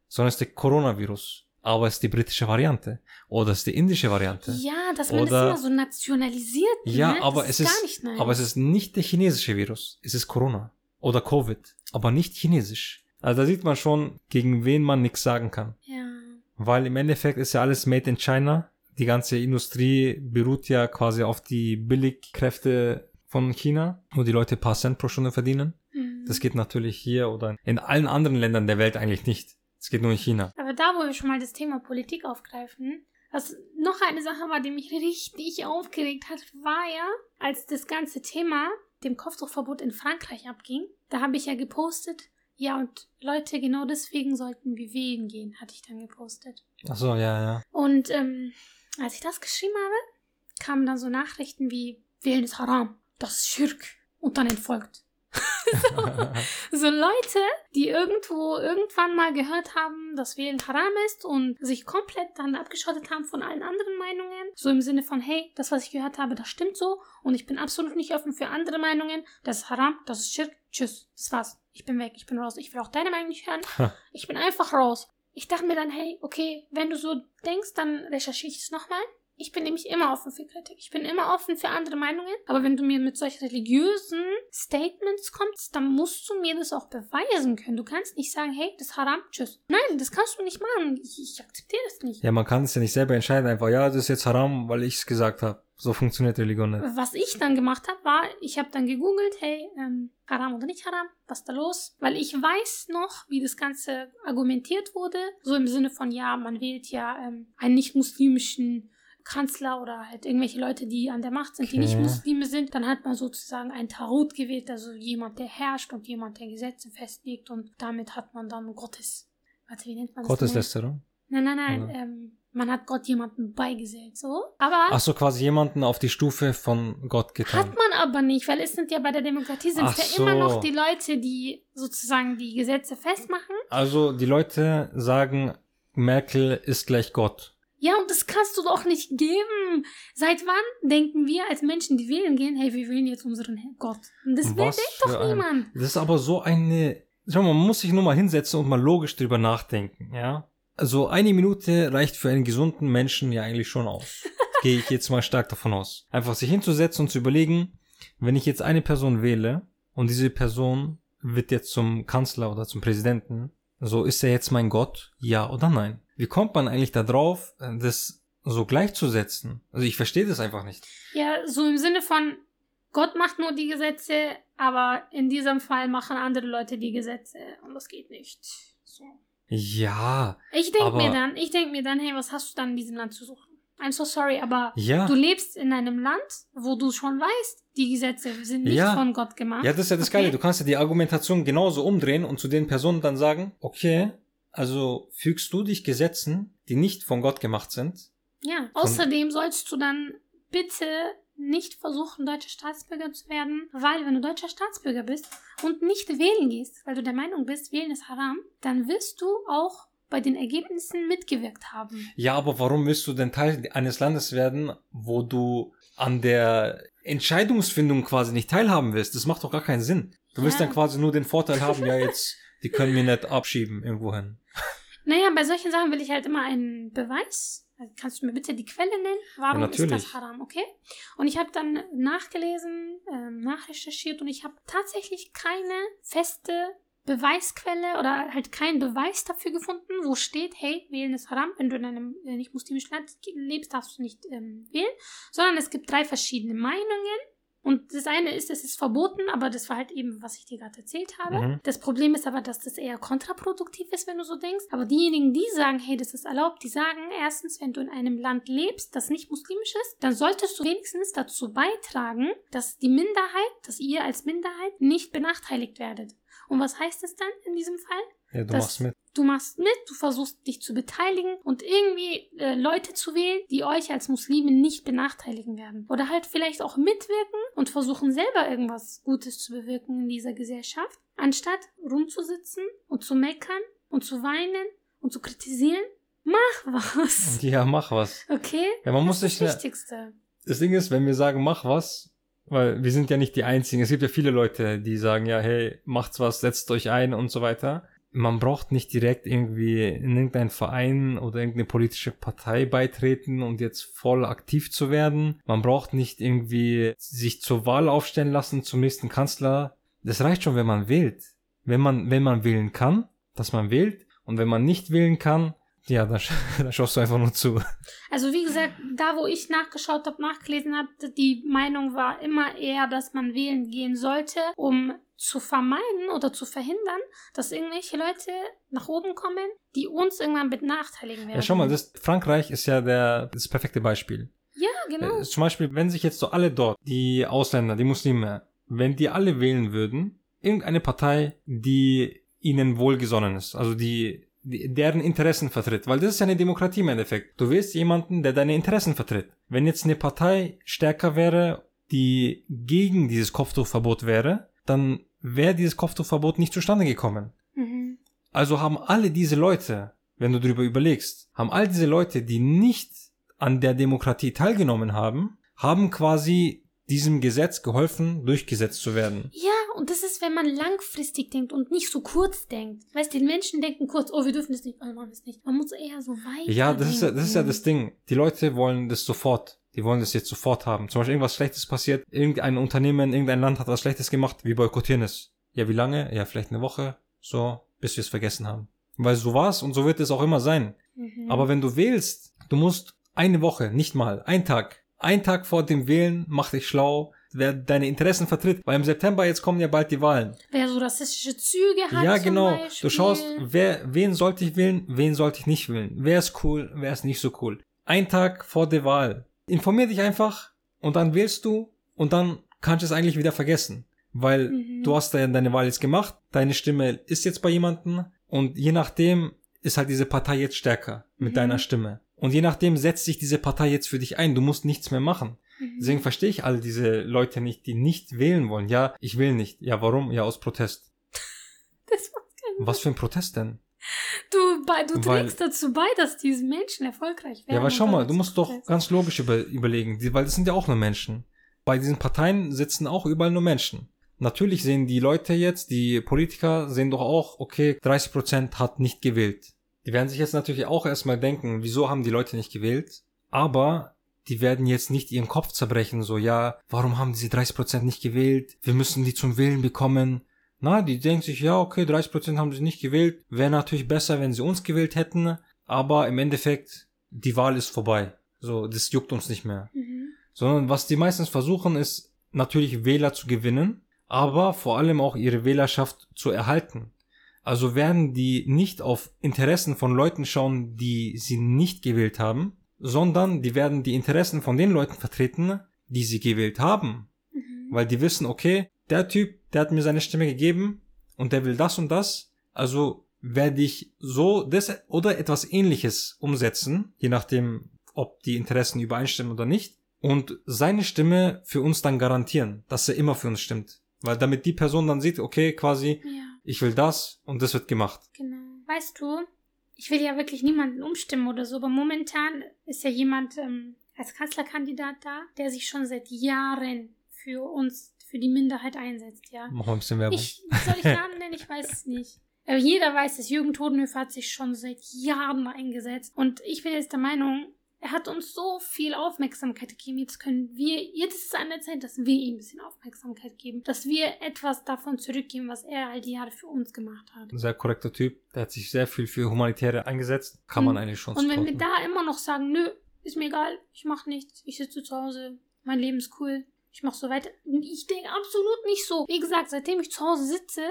sondern es ist der Coronavirus. Aber es ist die britische Variante. Oder es ist die indische Variante. Ja, dass man oder, das immer so nationalisiert. Ja, ne? aber, es ist, gar nicht nice. aber es ist nicht der chinesische Virus. Es ist Corona. Oder Covid. Aber nicht chinesisch. Also da sieht man schon, gegen wen man nichts sagen kann. Ja. Weil im Endeffekt ist ja alles made in China. Die ganze Industrie beruht ja quasi auf die Billigkräfte von China, wo die Leute ein paar Cent pro Stunde verdienen. Mhm. Das geht natürlich hier oder in allen anderen Ländern der Welt eigentlich nicht. Es geht nur in China. Aber da, wo wir schon mal das Thema Politik aufgreifen, was noch eine Sache war, die mich richtig aufgeregt hat, war ja, als das ganze Thema dem Kopftuchverbot in Frankreich abging, da habe ich ja gepostet, ja, und Leute, genau deswegen sollten wir wählen gehen, hatte ich dann gepostet. Ach so, ja, ja. Und ähm, als ich das geschrieben habe, kamen dann so Nachrichten wie, wählen ist haram, das ist Schirk und dann entfolgt. so, so Leute, die irgendwo irgendwann mal gehört haben, dass Wählen haram ist und sich komplett dann abgeschottet haben von allen anderen Meinungen. So im Sinne von, hey, das, was ich gehört habe, das stimmt so und ich bin absolut nicht offen für andere Meinungen. Das ist haram, das ist Schirk, tschüss, das war's. Ich bin weg, ich bin raus, ich will auch deine Meinung nicht hören. Ich bin einfach raus. Ich dachte mir dann, hey, okay, wenn du so denkst, dann recherchiere ich es nochmal. Ich bin nämlich immer offen für Kritik. Ich bin immer offen für andere Meinungen. Aber wenn du mir mit solchen religiösen Statements kommst, dann musst du mir das auch beweisen können. Du kannst nicht sagen, hey, das ist haram, tschüss. Nein, das kannst du nicht machen. Ich, ich akzeptiere das nicht. Ja, man kann es ja nicht selber entscheiden. Einfach, ja, das ist jetzt haram, weil ich es gesagt habe. So funktioniert Religion nicht. Was ich dann gemacht habe, war, ich habe dann gegoogelt, hey, ähm, haram oder nicht haram, was ist da los? Weil ich weiß noch, wie das Ganze argumentiert wurde. So im Sinne von, ja, man wählt ja ähm, einen nicht-muslimischen Kanzler oder halt irgendwelche Leute, die an der Macht sind, okay. die nicht Muslime sind, dann hat man sozusagen einen Tarot gewählt, also jemand, der herrscht und jemand, der Gesetze festlegt und damit hat man dann Gottes... Warte, wie nennt man das? Gotteslästerung? Nein, nein, nein, ja. ähm, man hat Gott jemanden beigesellt, so, aber... Ach so, quasi jemanden auf die Stufe von Gott getan. Hat man aber nicht, weil es sind ja bei der Demokratie sind Ach ja so. immer noch die Leute, die sozusagen die Gesetze festmachen. Also die Leute sagen, Merkel ist gleich Gott. Ja, und das kannst du doch nicht geben. Seit wann denken wir als Menschen, die wählen gehen, hey, wir wählen jetzt unseren Gott? Und das denkt doch niemand. Das ist aber so eine... Schau mal, man muss sich nur mal hinsetzen und mal logisch drüber nachdenken, ja? Also eine Minute reicht für einen gesunden Menschen ja eigentlich schon aus. Gehe ich jetzt mal stark davon aus. Einfach sich hinzusetzen und zu überlegen, wenn ich jetzt eine Person wähle und diese Person wird jetzt zum Kanzler oder zum Präsidenten, so ist er jetzt mein Gott, ja oder nein? Wie kommt man eigentlich da drauf, das so gleichzusetzen? Also ich verstehe das einfach nicht. Ja, so im Sinne von, Gott macht nur die Gesetze, aber in diesem Fall machen andere Leute die Gesetze und das geht nicht. So. Ja. Ich denke mir dann, ich denke mir dann, hey, was hast du dann in diesem Land zu suchen? I'm so sorry, aber ja. du lebst in einem Land, wo du schon weißt, die Gesetze sind nicht ja. von Gott gemacht. Ja, das ist ja das okay. Geile. Du kannst ja die Argumentation genauso umdrehen und zu den Personen dann sagen, okay, also fügst du dich Gesetzen, die nicht von Gott gemacht sind? Ja, außerdem sollst du dann bitte nicht versuchen, deutscher Staatsbürger zu werden, weil wenn du deutscher Staatsbürger bist und nicht wählen gehst, weil du der Meinung bist, wählen ist haram, dann wirst du auch bei den Ergebnissen mitgewirkt haben. Ja, aber warum willst du denn Teil eines Landes werden, wo du an der Entscheidungsfindung quasi nicht teilhaben wirst? Das macht doch gar keinen Sinn. Du willst ja. dann quasi nur den Vorteil haben, ja jetzt, die können mir nicht abschieben irgendwo hin. Naja, bei solchen Sachen will ich halt immer einen Beweis. Kannst du mir bitte die Quelle nennen? Warum ja, ist das haram? Okay. Und ich habe dann nachgelesen, äh, nachrecherchiert und ich habe tatsächlich keine feste Beweisquelle oder halt keinen Beweis dafür gefunden, wo steht, hey, wählen ist haram. Wenn du in einem äh, nicht muslimischen Land lebst, darfst du nicht ähm, wählen. Sondern es gibt drei verschiedene Meinungen. Und das eine ist, es ist verboten, aber das war halt eben, was ich dir gerade erzählt habe. Mhm. Das Problem ist aber, dass das eher kontraproduktiv ist, wenn du so denkst. Aber diejenigen, die sagen, hey, das ist erlaubt, die sagen erstens, wenn du in einem Land lebst, das nicht muslimisch ist, dann solltest du wenigstens dazu beitragen, dass die Minderheit, dass ihr als Minderheit nicht benachteiligt werdet. Und was heißt das dann in diesem Fall? Ja, du dass machst mit. Du machst mit, du versuchst dich zu beteiligen und irgendwie äh, Leute zu wählen, die euch als Muslime nicht benachteiligen werden. Oder halt vielleicht auch mitwirken und versuchen selber irgendwas Gutes zu bewirken in dieser Gesellschaft, anstatt rumzusitzen und zu meckern und zu weinen und zu kritisieren. Mach was! Ja, mach was. Okay? Ja, man das muss ist das Wichtigste. Das Ding ist, wenn wir sagen, mach was, weil wir sind ja nicht die Einzigen. Es gibt ja viele Leute, die sagen, ja, hey, macht's was, setzt euch ein und so weiter. Man braucht nicht direkt irgendwie in irgendeinen Verein oder irgendeine politische Partei beitreten und jetzt voll aktiv zu werden. Man braucht nicht irgendwie sich zur Wahl aufstellen lassen, zum nächsten Kanzler. Das reicht schon, wenn man wählt. Wenn man, wenn man wählen kann, dass man wählt. Und wenn man nicht wählen kann, ja, da, sch- da schaust du einfach nur zu. Also wie gesagt, da wo ich nachgeschaut habe, nachgelesen habe, die Meinung war immer eher, dass man wählen gehen sollte, um zu vermeiden oder zu verhindern, dass irgendwelche Leute nach oben kommen, die uns irgendwann benachteiligen werden. Ja, schau mal, das, Frankreich ist ja der, das perfekte Beispiel. Ja, genau. Äh, zum Beispiel, wenn sich jetzt so alle dort, die Ausländer, die Muslime, wenn die alle wählen würden, irgendeine Partei, die ihnen wohlgesonnen ist, also die deren Interessen vertritt, weil das ist ja eine Demokratie im Endeffekt. Du wählst jemanden, der deine Interessen vertritt. Wenn jetzt eine Partei stärker wäre, die gegen dieses Kopftuchverbot wäre, dann wäre dieses Kopftuchverbot nicht zustande gekommen. Mhm. Also haben alle diese Leute, wenn du darüber überlegst, haben all diese Leute, die nicht an der Demokratie teilgenommen haben, haben quasi diesem Gesetz geholfen, durchgesetzt zu werden. Ja, und das ist, wenn man langfristig denkt und nicht so kurz denkt. Weißt du, die Menschen denken kurz, oh, wir dürfen das nicht, oh, wir machen das nicht. Man muss eher so weit denken. Ja, das ist ja, das ist ja das Ding. Die Leute wollen das sofort. Die wollen das jetzt sofort haben. Zum Beispiel irgendwas Schlechtes passiert, irgendein Unternehmen, irgendein Land hat was Schlechtes gemacht, wir boykottieren es. Ja, wie lange? Ja, vielleicht eine Woche, so, bis wir es vergessen haben. Weil so war es und so wird es auch immer sein. Mhm. Aber wenn du wählst, du musst eine Woche, nicht mal, einen Tag, einen Tag vor dem Wählen, mach dich schlau, wer deine Interessen vertritt. Weil im September, jetzt kommen ja bald die Wahlen. Wer so rassistische Züge hat. Ja, genau. Du schaust, wer, wen sollte ich wählen, wen sollte ich nicht wählen. Wer ist cool, wer ist nicht so cool. Ein Tag vor der Wahl. Informier dich einfach und dann wählst du und dann kannst du es eigentlich wieder vergessen, weil mhm. du hast deine Wahl jetzt gemacht, deine Stimme ist jetzt bei jemandem und je nachdem ist halt diese Partei jetzt stärker mit mhm. deiner Stimme und je nachdem setzt sich diese Partei jetzt für dich ein, du musst nichts mehr machen. Mhm. Deswegen verstehe ich all diese Leute nicht, die nicht wählen wollen. Ja, ich will nicht. Ja, warum? Ja, aus Protest. Das macht keinen Sinn. Was für ein Protest denn? Du, du trägst weil, dazu bei, dass diese Menschen erfolgreich werden. Ja, aber schau mal, du musst doch ganz logisch über, überlegen, die, weil das sind ja auch nur Menschen. Bei diesen Parteien sitzen auch überall nur Menschen. Natürlich sehen die Leute jetzt, die Politiker sehen doch auch, okay, dreißig Prozent hat nicht gewählt. Die werden sich jetzt natürlich auch erstmal denken, wieso haben die Leute nicht gewählt? Aber die werden jetzt nicht ihren Kopf zerbrechen, so, ja, warum haben diese dreißig Prozent nicht gewählt? Wir müssen die zum Wählen bekommen. Na, die denken sich, ja, okay, dreißig Prozent haben sie nicht gewählt. Wäre natürlich besser, wenn sie uns gewählt hätten. Aber im Endeffekt, die Wahl ist vorbei. So, das juckt uns nicht mehr. Mhm. Sondern was die meistens versuchen, ist natürlich Wähler zu gewinnen, aber vor allem auch ihre Wählerschaft zu erhalten. Also werden die nicht auf Interessen von Leuten schauen, die sie nicht gewählt haben, sondern die werden die Interessen von den Leuten vertreten, die sie gewählt haben. Mhm. Weil die wissen, okay, der Typ, der hat mir seine Stimme gegeben und der will das und das, also werde ich so das oder etwas Ähnliches umsetzen, je nachdem, ob die Interessen übereinstimmen oder nicht, und seine Stimme für uns dann garantieren, dass er immer für uns stimmt. Weil damit die Person dann sieht, okay, quasi, ja. ich will das und das wird gemacht. Genau. Weißt du, ich will ja wirklich niemanden umstimmen oder so, aber momentan ist ja jemand ähm, als Kanzlerkandidat da, der sich schon seit Jahren für uns, für die Minderheit einsetzt, ja. Mach mal ein bisschen Werbung. Ich, soll ich Namen nennen? Ich weiß es nicht. Aber jeder weiß es, Jürgen Todenhöfer hat sich schon seit Jahren eingesetzt und ich bin jetzt der Meinung, er hat uns so viel Aufmerksamkeit gegeben, jetzt können wir, jetzt ist es an der Zeit, dass wir ihm ein bisschen Aufmerksamkeit geben, dass wir etwas davon zurückgeben, was er all die Jahre für uns gemacht hat. Ein sehr korrekter Typ, der hat sich sehr viel für Humanitäre eingesetzt, kann man eigentlich schon. Und wenn wir da immer noch sagen, nö, ist mir egal, ich mach nichts, ich sitze zu Hause, mein Leben ist cool, ich mach so weiter. Ich denke absolut nicht so. Wie gesagt, seitdem ich zu Hause sitze,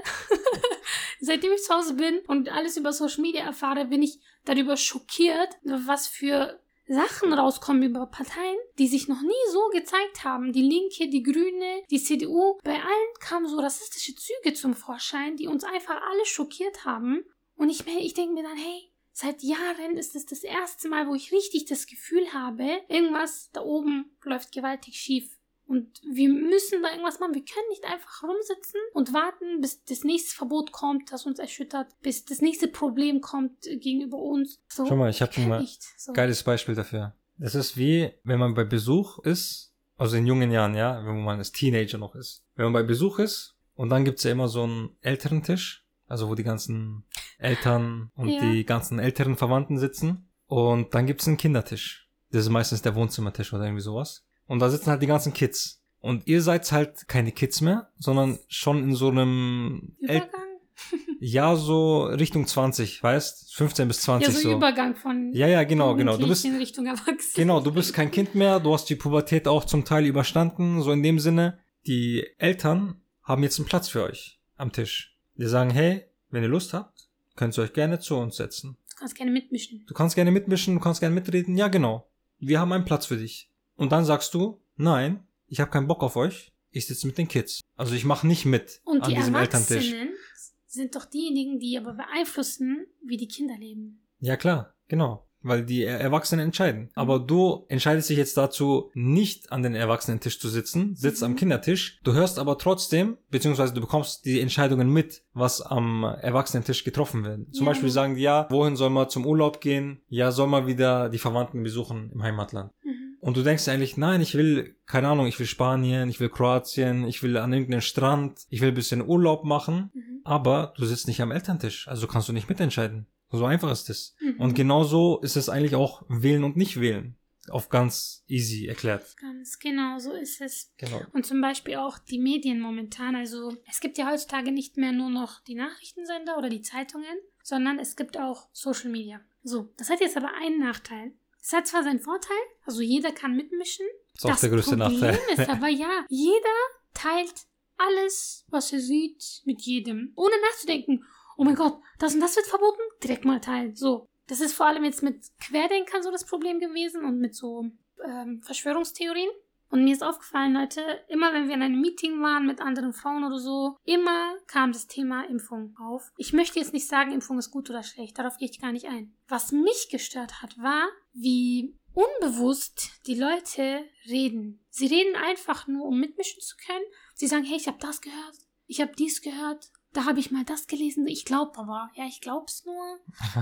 seitdem ich zu Hause bin und alles über Social Media erfahre, bin ich darüber schockiert, was für Sachen rauskommen über Parteien, die sich noch nie so gezeigt haben. Die Linke, die Grüne, die C D U. Bei allen kamen so rassistische Züge zum Vorschein, die uns einfach alle schockiert haben. Und ich, ich denke mir dann, hey, seit Jahren ist es das erste Mal, wo ich richtig das Gefühl habe, irgendwas da oben läuft gewaltig schief. Und wir müssen da irgendwas machen. Wir können nicht einfach rumsitzen und warten, bis das nächste Verbot kommt, das uns erschüttert, bis das nächste Problem kommt gegenüber uns. So, schau mal, ich habe ein so. geiles Beispiel dafür. Das ist wie, wenn man bei Besuch ist, also in jungen Jahren, ja, wenn man als Teenager noch ist. Wenn man bei Besuch ist und dann gibt es ja immer so einen älteren Tisch, also wo die ganzen Eltern und ja. die ganzen älteren Verwandten sitzen. Und dann gibt es einen Kindertisch. Das ist meistens der Wohnzimmertisch oder irgendwie sowas. Und da sitzen halt die ganzen Kids. Und ihr seid halt keine Kids mehr, sondern schon in so einem... Übergang? El- ja, so Richtung zwanzig, weißt? fünfzehn bis zwanzig. Ja, so, so. Übergang von... Ja, ja, genau, genau. Du bist in Richtung Erwachsenen. Genau, du bist kein Kind mehr, du hast die Pubertät auch zum Teil überstanden, so in dem Sinne. Die Eltern haben jetzt einen Platz für euch am Tisch. Die sagen, hey, wenn ihr Lust habt, könnt ihr euch gerne zu uns setzen. Du kannst gerne mitmischen. Du kannst gerne mitmischen, du kannst gerne mitreden. Ja, genau. Wir haben einen Platz für dich. Und dann sagst du, nein, ich habe keinen Bock auf euch, ich sitze mit den Kids. Also ich mache nicht mit an diesem Elterntisch. Und die Erwachsenen sind doch diejenigen, die aber beeinflussen, wie die Kinder leben. Ja klar, genau, weil die Erwachsenen entscheiden. Mhm. Aber du entscheidest dich jetzt dazu, nicht an den Erwachsenentisch zu sitzen, sitzt mhm. am Kindertisch. Du hörst aber trotzdem, beziehungsweise du bekommst die Entscheidungen mit, was am Erwachsenentisch getroffen wird. Zum ja. Beispiel sagen die, ja, wohin soll man zum Urlaub gehen? Ja, soll man wieder die Verwandten besuchen im Heimatland? Mhm. Und du denkst eigentlich, nein, ich will, keine Ahnung, ich will Spanien, ich will Kroatien, ich will an irgendeinen Strand, ich will ein bisschen Urlaub machen, mhm. aber du sitzt nicht am Elterntisch, also kannst du nicht mitentscheiden. So einfach ist es. Mhm. Und genauso ist es eigentlich auch wählen und nicht wählen, auf ganz easy erklärt. Ganz genau, so ist es. Genau. Und zum Beispiel auch die Medien momentan, also es gibt ja heutzutage nicht mehr nur noch die Nachrichtensender oder die Zeitungen, sondern es gibt auch Social Media. So, das hat jetzt aber einen Nachteil. Es hat zwar seinen Vorteil, also jeder kann mitmischen. Das ist auch der größte Nachteil. Das Problem ist aber ja, jeder teilt alles, was er sieht, mit jedem. Ohne nachzudenken, oh mein Gott, das und das wird verboten, direkt mal teilen. So, das ist vor allem jetzt mit Querdenkern so das Problem gewesen und mit so ähm, Verschwörungstheorien. Und mir ist aufgefallen, Leute, immer wenn wir in einem Meeting waren mit anderen Frauen oder so, immer kam das Thema Impfung auf. Ich möchte jetzt nicht sagen, Impfung ist gut oder schlecht, darauf gehe ich gar nicht ein. Was mich gestört hat, war, wie unbewusst die Leute reden. Sie reden einfach nur, um mitmischen zu können. Sie sagen, hey, ich habe das gehört, ich habe dies gehört, da habe ich mal das gelesen. Ich glaube aber, ja, ich glaube es nur.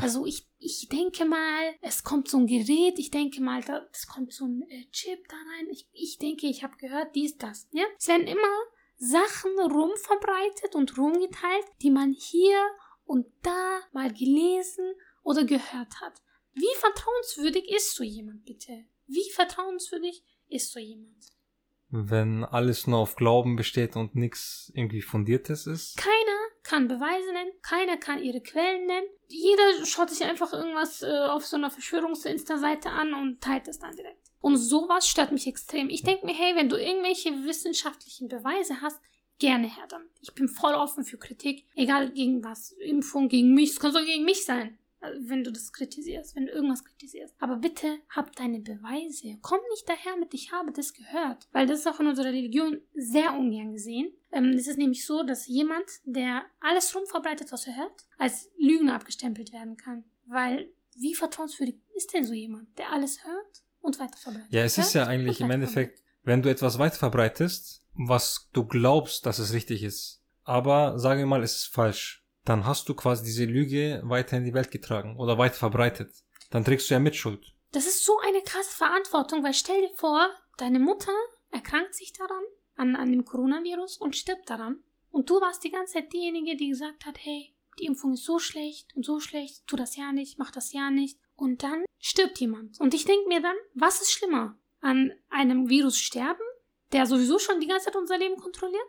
Also ich, ich denke mal, es kommt so ein Gerät. Ich denke mal, da, es kommt so ein äh, Chip da rein. Ich, ich denke, ich habe gehört, dies, das. Ja? Es werden immer Sachen rumverbreitet und rumgeteilt, die man hier und da mal gelesen oder gehört hat. Wie vertrauenswürdig ist so jemand, bitte? Wie vertrauenswürdig ist so jemand? Wenn alles nur auf Glauben besteht und nichts irgendwie Fundiertes ist. Keiner kann Beweise nennen, keiner kann ihre Quellen nennen. Jeder schaut sich einfach irgendwas äh, auf so einer Verschwörungs-Insta-Seite an und teilt es dann direkt. Und sowas stört mich extrem. Ich denke mir, hey, wenn du irgendwelche wissenschaftlichen Beweise hast, gerne her damit. Ich bin voll offen für Kritik, egal gegen was, Impfung, gegen mich, es kann sogar gegen mich sein. wenn du das kritisierst, wenn du irgendwas kritisierst. Aber bitte hab deine Beweise. Komm nicht daher mit, ich habe das gehört. Weil das ist auch in unserer Religion sehr ungern gesehen. Ähm, es ist nämlich so, dass jemand, der alles rum verbreitet, was er hört, als Lügner abgestempelt werden kann. Weil, wie vertrauenswürdig ist denn so jemand, der alles hört und weiterverbreitet? Ja, es hört ist ja eigentlich im Endeffekt, wenn du etwas weiterverbreitest, was du glaubst, dass es richtig ist, aber sagen wir mal, es ist falsch, dann hast du quasi diese Lüge weiter in die Welt getragen oder weit verbreitet. Dann trägst du ja Mitschuld. Das ist so eine krasse Verantwortung, weil stell dir vor, deine Mutter erkrankt sich daran, an, an dem Coronavirus und stirbt daran. Und du warst die ganze Zeit diejenige, die gesagt hat, hey, die Impfung ist so schlecht und so schlecht, tu das ja nicht, mach das ja nicht. Und dann stirbt jemand. Und ich denke mir dann, was ist schlimmer? An einem Virus sterben, der sowieso schon die ganze Zeit unser Leben kontrolliert?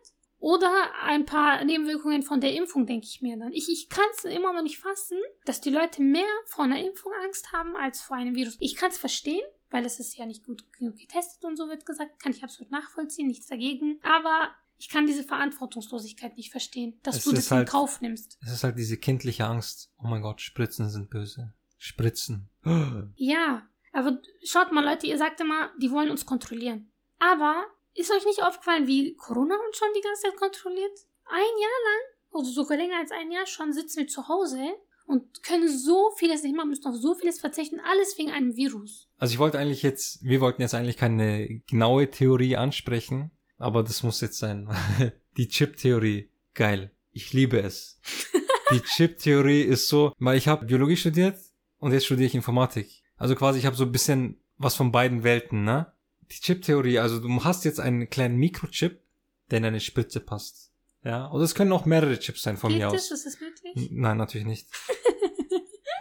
Oder ein paar Nebenwirkungen von der Impfung, denke ich mir dann. Ich, ich kann es immer noch nicht fassen, dass die Leute mehr vor einer Impfung Angst haben als vor einem Virus. Ich kann es verstehen, weil es ist ja nicht gut getestet und so wird gesagt. Kann ich absolut nachvollziehen, nichts dagegen. Aber ich kann diese Verantwortungslosigkeit nicht verstehen, dass es du das halt, in Kauf nimmst. Es ist halt diese kindliche Angst. Oh mein Gott, Spritzen sind böse. Spritzen. Ja, aber schaut mal, Leute, ihr sagt immer, die wollen uns kontrollieren. Aber... Ist euch nicht aufgefallen, wie Corona uns schon die ganze Zeit kontrolliert? Ein Jahr lang, also sogar länger als ein Jahr schon, sitzen wir zu Hause und können so vieles nicht machen, müssen auf so vieles verzichten, alles wegen einem Virus. Also ich wollte eigentlich jetzt, wir wollten jetzt eigentlich keine genaue Theorie ansprechen, aber das muss jetzt sein. Die Chip-Theorie, geil, ich liebe es. Die Chip-Theorie ist so, weil ich habe Biologie studiert und jetzt studiere ich Informatik. Also quasi, ich habe so ein bisschen was von beiden Welten, ne? Die Chip-Theorie, also du hast jetzt einen kleinen Mikrochip, der in eine Spritze passt. Ja, oder es können auch mehrere Chips sein von Geht mir das? aus. Ist das möglich? N- Nein, natürlich nicht.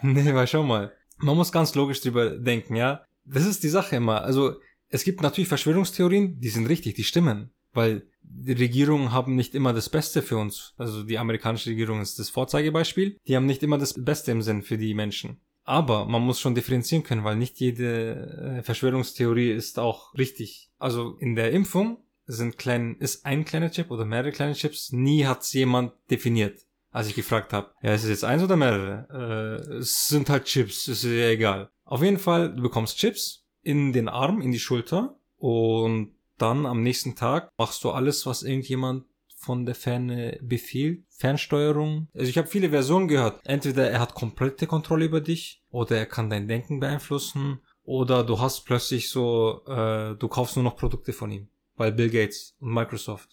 Nee, weil schau mal. Man muss ganz logisch drüber denken, ja. Das ist die Sache immer. Also es gibt natürlich Verschwörungstheorien, die sind richtig, die stimmen. Weil die Regierungen haben nicht immer das Beste für uns. Also die amerikanische Regierung ist das Vorzeigebeispiel. Die haben nicht immer das Beste im Sinn für die Menschen. Aber man muss schon differenzieren können, weil nicht jede Verschwörungstheorie ist auch richtig. Also in der Impfung sind klein, ist ein kleiner Chip oder mehrere kleine Chips. Nie hat es jemand definiert, als ich gefragt habe. Ja, ist es jetzt eins oder mehrere? Äh, es sind halt Chips, ist ja egal. Auf jeden Fall, du bekommst Chips in den Arm, in die Schulter und dann am nächsten Tag machst du alles, was irgendjemand von der Ferne befiehlt, Fernsteuerung. Also ich habe viele Versionen gehört. Entweder er hat komplette Kontrolle über dich oder er kann dein Denken beeinflussen oder du hast plötzlich so, äh, du kaufst nur noch Produkte von ihm, weil Bill Gates und Microsoft.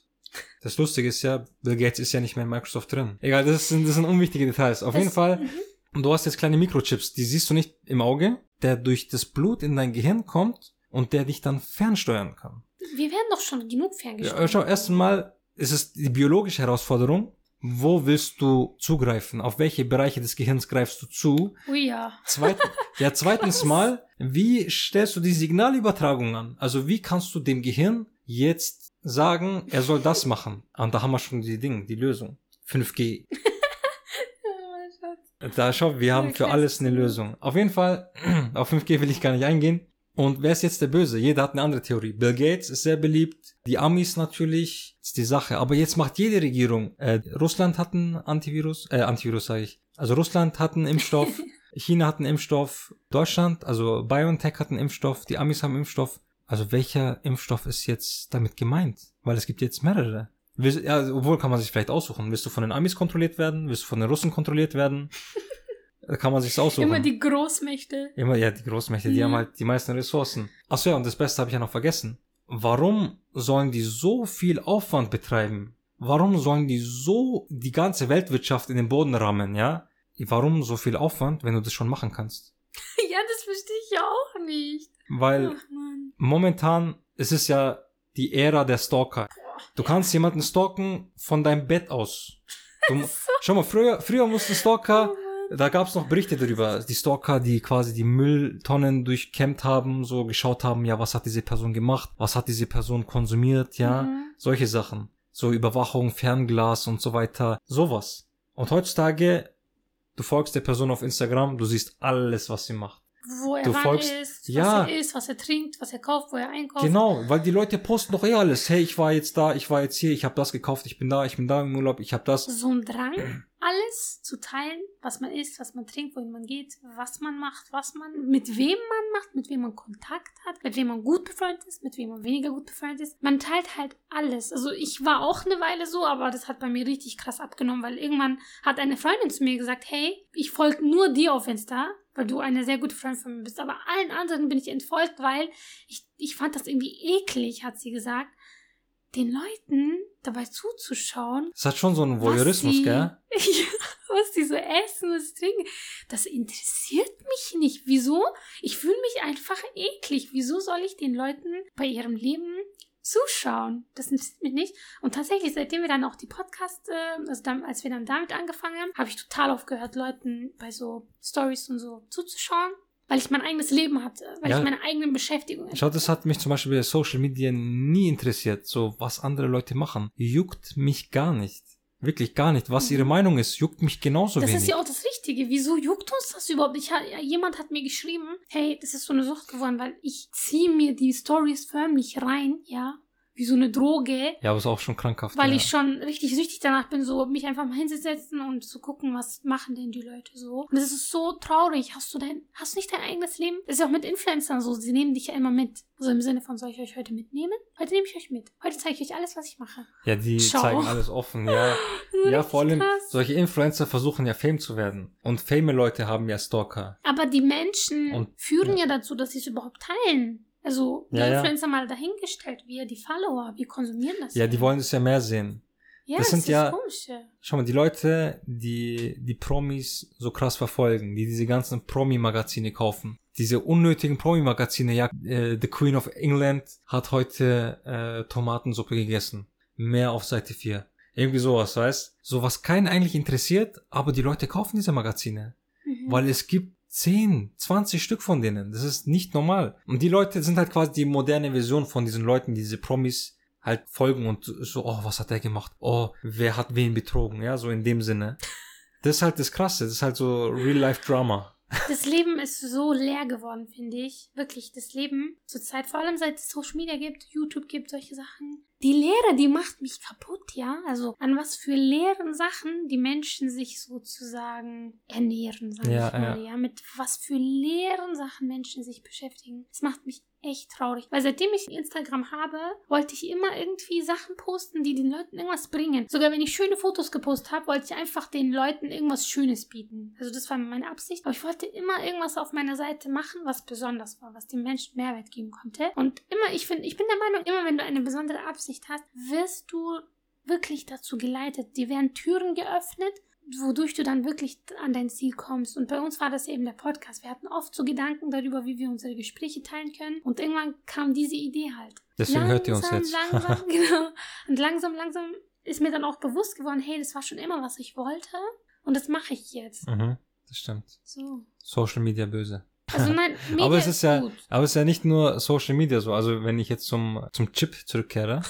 Das Lustige ist ja, Bill Gates ist ja nicht mehr in Microsoft drin. Egal, das sind, das sind unwichtige Details. Auf das jeden Fall, und du hast jetzt kleine Mikrochips, die siehst du nicht im Auge, der durch das Blut in dein Gehirn kommt und der dich dann fernsteuern kann. Wir werden doch schon genug ferngesteuert. Ja, schau, erst einmal es ist die biologische Herausforderung. Wo willst du zugreifen? Auf welche Bereiche des Gehirns greifst du zu? Oh ja. Zweit- ja, zweitens mal, wie stellst du die Signalübertragung an? Also wie kannst du dem Gehirn jetzt sagen, er soll das machen? Und da haben wir schon die Dinge, die Lösung. fünf G. Da schau, wir haben für alles eine Lösung. Auf jeden Fall, auf fünf G will ich gar nicht eingehen. Und wer ist jetzt der Böse? Jeder hat eine andere Theorie. Bill Gates ist sehr beliebt, die Amis natürlich, ist die Sache. Aber jetzt macht jede Regierung, äh, Russland hat einen Antivirus, äh, Antivirus sage ich. Also Russland hat einen Impfstoff, China hat einen Impfstoff, Deutschland, also BioNTech hat einen Impfstoff, die Amis haben einen Impfstoff. Also welcher Impfstoff ist jetzt damit gemeint? Weil es gibt jetzt mehrere. Will, ja, obwohl kann man sich vielleicht aussuchen. Willst du von den Amis kontrolliert werden? Willst du von den Russen kontrolliert werden? Da kann man sich's aussuchen. Immer die Großmächte. Immer, ja, die Großmächte, die mhm. haben halt die meisten Ressourcen. Achso, ja, und das Beste habe ich ja noch vergessen. Warum sollen die so viel Aufwand betreiben? Warum sollen die so die ganze Weltwirtschaft in den Boden rammen, ja? Warum so viel Aufwand, wenn du das schon machen kannst? Ja, das verstehe ich ja auch nicht. Weil momentan ist es ja die Ära der Stalker. Du kannst jemanden stalken von deinem Bett aus. Du, so. Schau mal, früher, früher mussten Stalker... Da gab's noch Berichte darüber, die Stalker, die quasi die Mülltonnen durchkämmt haben, so geschaut haben, ja, was hat diese Person gemacht, was hat diese Person konsumiert, ja, mhm. solche Sachen. So Überwachung, Fernglas und so weiter, sowas. Und heutzutage, du folgst der Person auf Instagram, du siehst alles, was sie macht. Wo er du folgst, ist, ja. was er isst, was er trinkt, was er kauft, wo er einkauft. Genau, weil die Leute posten doch eh alles. Hey, ich war jetzt da, ich war jetzt hier, ich habe das gekauft, ich bin da, ich bin da im Urlaub, ich habe das. So ein Drang? alles zu teilen, was man isst, was man trinkt, wohin man geht, was man macht, was man, mit wem man macht, mit wem man Kontakt hat, mit wem man gut befreundet ist, mit wem man weniger gut befreundet ist. Man teilt halt alles. Also ich war auch eine Weile so, aber das hat bei mir richtig krass abgenommen, weil irgendwann hat eine Freundin zu mir gesagt, hey, ich folge nur dir auf Insta, weil du eine sehr gute Freundin von mir bist, aber allen anderen bin ich entfolgt, weil ich, ich fand das irgendwie eklig, hat sie gesagt, den Leuten dabei zuzuschauen. Das hat schon so einen Voyeurismus, gell? Ja, was die so essen, was sie trinken. Das interessiert mich nicht. Wieso? Ich fühle mich einfach eklig. Wieso soll ich den Leuten bei ihrem Leben zuschauen? Das interessiert mich nicht. Und tatsächlich, seitdem wir dann auch die Podcasts, also dann, als wir dann damit angefangen haben, habe ich total aufgehört, Leuten bei so Stories und so zuzuschauen. Weil ich mein eigenes Leben hatte, weil ja. ich meine eigenen Beschäftigungen hatte. Schau, das hat mich zum Beispiel bei Social Media nie interessiert, so was andere Leute machen. Juckt mich gar nicht. Wirklich gar nicht. Was ihre Meinung ist, juckt mich genauso das wenig. Das ist ja auch das Richtige. Wieso juckt uns das überhaupt? Ich, jemand hat mir geschrieben, hey, das ist so eine Sucht geworden, weil ich ziehe mir die Stories förmlich rein, ja. Wie so eine Droge. Ja, aber ist auch schon krankhaft. Weil ja. ich schon richtig süchtig danach bin, so mich einfach mal hinzusetzen und zu gucken, was machen denn die Leute so. Und das ist so traurig. Hast du dein, hast du nicht dein eigenes Leben? Das ist ja auch mit Influencern so. Sie nehmen dich ja immer mit. Also im Sinne von, soll ich euch heute mitnehmen? Heute nehme ich euch mit. Heute zeige ich euch alles, was ich mache. Ja, die Ciao. zeigen alles offen, ja. Ja, vor allem krass. Solche Influencer versuchen ja Fame zu werden. Und Fame-Leute haben ja Stalker. Aber die Menschen und, führen ja. ja dazu, dass sie es überhaupt teilen. Also, die ja, Influencer ja. mal dahingestellt, wir, die Follower, wir konsumieren das. Ja, ja, die wollen es ja mehr sehen. Ja, das, das sind ist ja, komisch. Schau mal, die Leute, die die Promis so krass verfolgen, die diese ganzen Promi-Magazine kaufen, diese unnötigen Promi-Magazine, ja, äh, The Queen of England hat heute äh, Tomatensuppe gegessen. Mehr auf Seite vier. Irgendwie sowas, weißt? So was keinen eigentlich interessiert, aber die Leute kaufen diese Magazine. Mhm. Weil es gibt zehn, zwanzig Stück von denen. Das ist nicht normal. Und die Leute sind halt quasi die moderne Version von diesen Leuten, die diese Promis halt folgen und so, oh, was hat der gemacht? Oh, wer hat wen betrogen? Ja, so in dem Sinne. Das ist halt das Krasse. Das ist halt so Real-Life-Drama. Das Leben ist so leer geworden, finde ich. Wirklich, das Leben zurzeit, vor allem seit es Social Media gibt, YouTube gibt, solche Sachen. Die Leere, die macht mich kaputt, ja? Also an was für leeren Sachen die Menschen sich sozusagen ernähren, sag ja, ich mal, ja. ja? Mit was für leeren Sachen Menschen sich beschäftigen. Das macht mich echt traurig. Weil seitdem ich Instagram habe, wollte ich immer irgendwie Sachen posten, die den Leuten irgendwas bringen. Sogar wenn ich schöne Fotos gepostet habe, wollte ich einfach den Leuten irgendwas Schönes bieten. Also das war meine Absicht. Aber ich wollte immer irgendwas auf meiner Seite machen, was besonders war, was den Menschen Mehrwert geben konnte. Und immer, ich finde, ich bin der Meinung, immer wenn du eine besondere Absicht hast, wirst du wirklich dazu geleitet. Dir werden Türen geöffnet, wodurch du dann wirklich an dein Ziel kommst. Und bei uns war das eben der Podcast. Wir hatten oft so Gedanken darüber, wie wir unsere Gespräche teilen können. Und irgendwann kam diese Idee halt. Deswegen langsam, hört ihr uns jetzt. Langsam, genau. Und langsam, langsam ist mir dann auch bewusst geworden, hey, das war schon immer, was ich wollte. Und das mache ich jetzt. Mhm, das stimmt. So. Social Media böse. Also nein, Media aber es ist, ist ja, gut. Aber es ist ja nicht nur Social Media so. Also wenn ich jetzt zum zum Chip zurückkehre,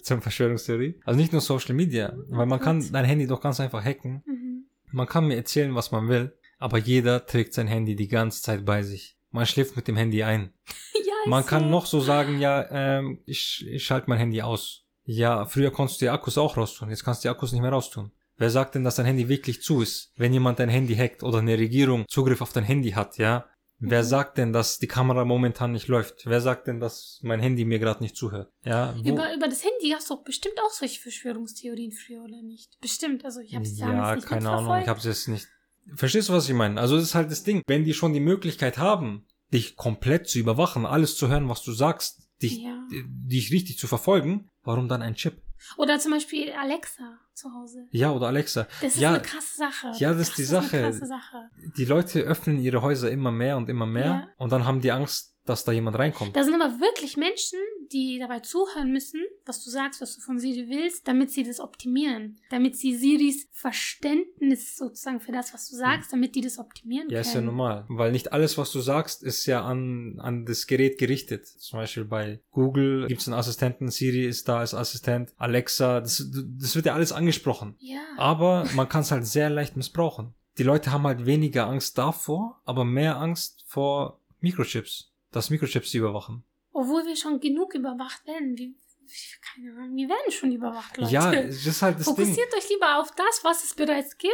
zum Verschwörungstheorie. Also nicht nur Social Media, mhm, weil man gut. kann dein Handy doch ganz einfach hacken. Mhm. Man kann mir erzählen, was man will, aber jeder trägt sein Handy die ganze Zeit bei sich. Man schläft mit dem Handy ein. ja, man kann so. noch so sagen, ja, ähm, ich, ich schalte mein Handy aus. Ja, früher konntest du die Akkus auch raustun, jetzt kannst du die Akkus nicht mehr raustun. Wer sagt denn, dass dein Handy wirklich zu ist? Wenn jemand dein Handy hackt oder eine Regierung Zugriff auf dein Handy hat, ja? Wer mhm. sagt denn, dass die Kamera momentan nicht läuft? Wer sagt denn, dass mein Handy mir gerade nicht zuhört? Ja, über, über das Handy hast du doch bestimmt auch solche Verschwörungstheorien früher, oder nicht? Bestimmt, also ich habe es damals ja, nicht Ja, keine Ahnung, verfolgt. Ich habe es jetzt nicht... Verstehst du, was ich meine? Also das ist halt das Ding. Wenn die schon die Möglichkeit haben, dich komplett zu überwachen, alles zu hören, was du sagst, dich, ja. dich richtig zu verfolgen, warum dann ein Chip? Oder zum Beispiel Alexa zu Hause. Ja, oder Alexa. Das ist ja, eine krasse Sache. Ja, das, das ist die Sache. Ist Sache. Die Leute öffnen ihre Häuser immer mehr und immer mehr ja. und dann haben die Angst, dass da jemand reinkommt. Da sind aber wirklich Menschen, die dabei zuhören müssen, was du sagst, was du von Siri willst, damit sie das optimieren. Damit sie Siris Verständnis sozusagen für das, was du sagst, damit die das optimieren ja, können. Ja, ist ja normal. Weil nicht alles, was du sagst, ist ja an, an das Gerät gerichtet. Zum Beispiel bei Google gibt es einen Assistenten, Siri ist da als Assistent, Alexa, das, das wird ja alles angesprochen. Ja. Aber man kann es halt sehr leicht missbrauchen. Die Leute haben halt weniger Angst davor, aber mehr Angst vor Mikrochips. Dass Mikrochips überwachen. Obwohl wir schon genug überwacht werden. Wie, keine Ahnung, wir werden schon überwacht, Leute. Ja, das ist halt das Fokussiert Ding. Euch lieber auf das, was es bereits gibt,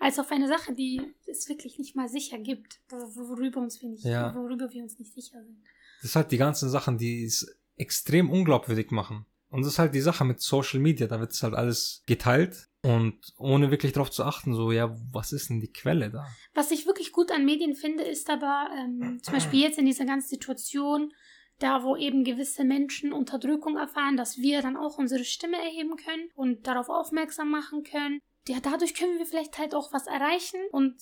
als auf eine Sache, die es wirklich nicht mal sicher gibt, worüber, uns wir, nicht, ja. worüber wir uns nicht sicher sind. Das ist halt die ganzen Sachen, die es extrem unglaubwürdig machen. Und das ist halt die Sache mit Social Media, da wird es halt alles geteilt und ohne wirklich darauf zu achten, so, ja, was ist denn die Quelle da? Was ich wirklich gut an Medien finde, ist aber ähm, zum Beispiel jetzt in dieser ganzen Situation, da wo eben gewisse Menschen Unterdrückung erfahren, dass wir dann auch unsere Stimme erheben können und darauf aufmerksam machen können. Ja, dadurch können wir vielleicht halt auch was erreichen. Und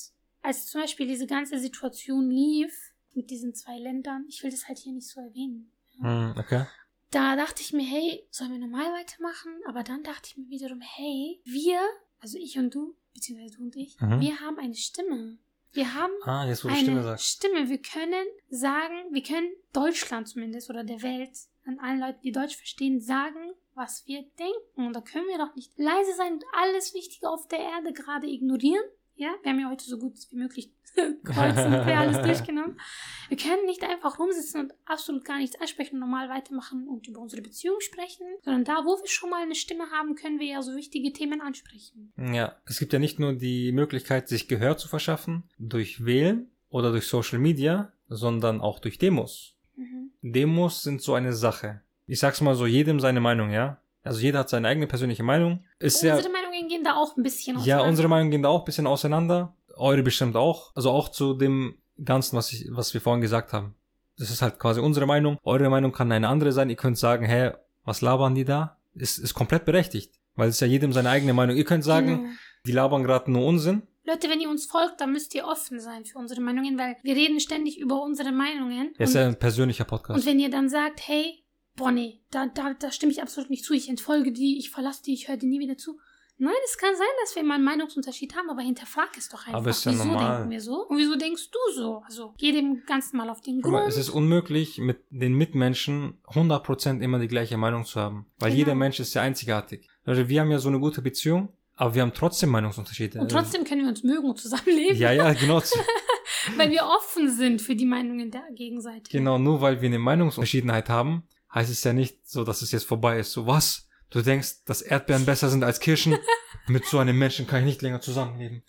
als zum Beispiel diese ganze Situation lief mit diesen zwei Ländern, ich will das halt hier nicht so erwähnen. Ja. Okay. Da dachte ich mir, hey, sollen wir normal weitermachen? Aber dann dachte ich mir wiederum, hey, wir, also ich und du, beziehungsweise du und ich, mhm. wir haben eine Stimme. Wir haben ah, jetzt, wo eine Stimme, Stimme. Wir können sagen, wir können Deutschland zumindest oder der Welt, an allen Leuten, die Deutsch verstehen, sagen, was wir denken. Und da können wir doch nicht leise sein und alles Wichtige auf der Erde gerade ignorieren. Ja, wir haben ja heute so gut wie möglich kreuz und quer alles durchgenommen. Wir können nicht einfach rumsitzen und absolut gar nichts ansprechen und normal weitermachen und über unsere Beziehung sprechen, sondern da, wo wir schon mal eine Stimme haben, können wir ja so wichtige Themen ansprechen. Ja, es gibt ja nicht nur die Möglichkeit, sich Gehör zu verschaffen durch Wählen oder durch Social Media, sondern auch durch Demos. Mhm. Demos sind so eine Sache. Ich sag's mal so, jedem seine Meinung, ja? Also jeder hat seine eigene persönliche Meinung. Ist unsere ja, Meinungen gehen da auch ein bisschen auseinander. Ja, unsere Meinungen gehen da auch ein bisschen auseinander. Eure bestimmt auch. Also auch zu dem Ganzen, was ich, was wir vorhin gesagt haben. Das ist halt quasi unsere Meinung. Eure Meinung kann eine andere sein. Ihr könnt sagen, hä, was labern die da? Ist, ist komplett berechtigt. Weil es ja jedem seine eigene Meinung. Ihr könnt sagen, genau. Die labern gerade nur Unsinn. Leute, wenn ihr uns folgt, dann müsst ihr offen sein für unsere Meinungen, weil wir reden ständig über unsere Meinungen. Das ist ja ein persönlicher Podcast. Und wenn ihr dann sagt, hey, boah, nee, da, da, da stimme ich absolut nicht zu, ich entfolge die, ich verlasse die, ich höre dir nie wieder zu. Nein, es kann sein, dass wir immer einen Meinungsunterschied haben, aber hinterfrag es doch einfach. Aber ist ja wieso normal. Denken wir so? Und wieso denkst du so? Also geh dem Ganzen mal auf den Grund. Aber es ist unmöglich, mit den Mitmenschen hundert Prozent immer die gleiche Meinung zu haben. Weil genau. Jeder Mensch ist ja einzigartig. Also wir haben ja so eine gute Beziehung, aber wir haben trotzdem Meinungsunterschiede. Und trotzdem können wir uns mögen und zusammenleben. Ja, ja, genau. Weil wir offen sind für die Meinungen der Gegenseite. Genau, nur weil wir eine Meinungsunverschiedenheit haben, heißt es ja nicht so, dass es jetzt vorbei ist. So was? Du denkst, dass Erdbeeren besser sind als Kirschen? Mit so einem Menschen kann ich nicht länger zusammenleben.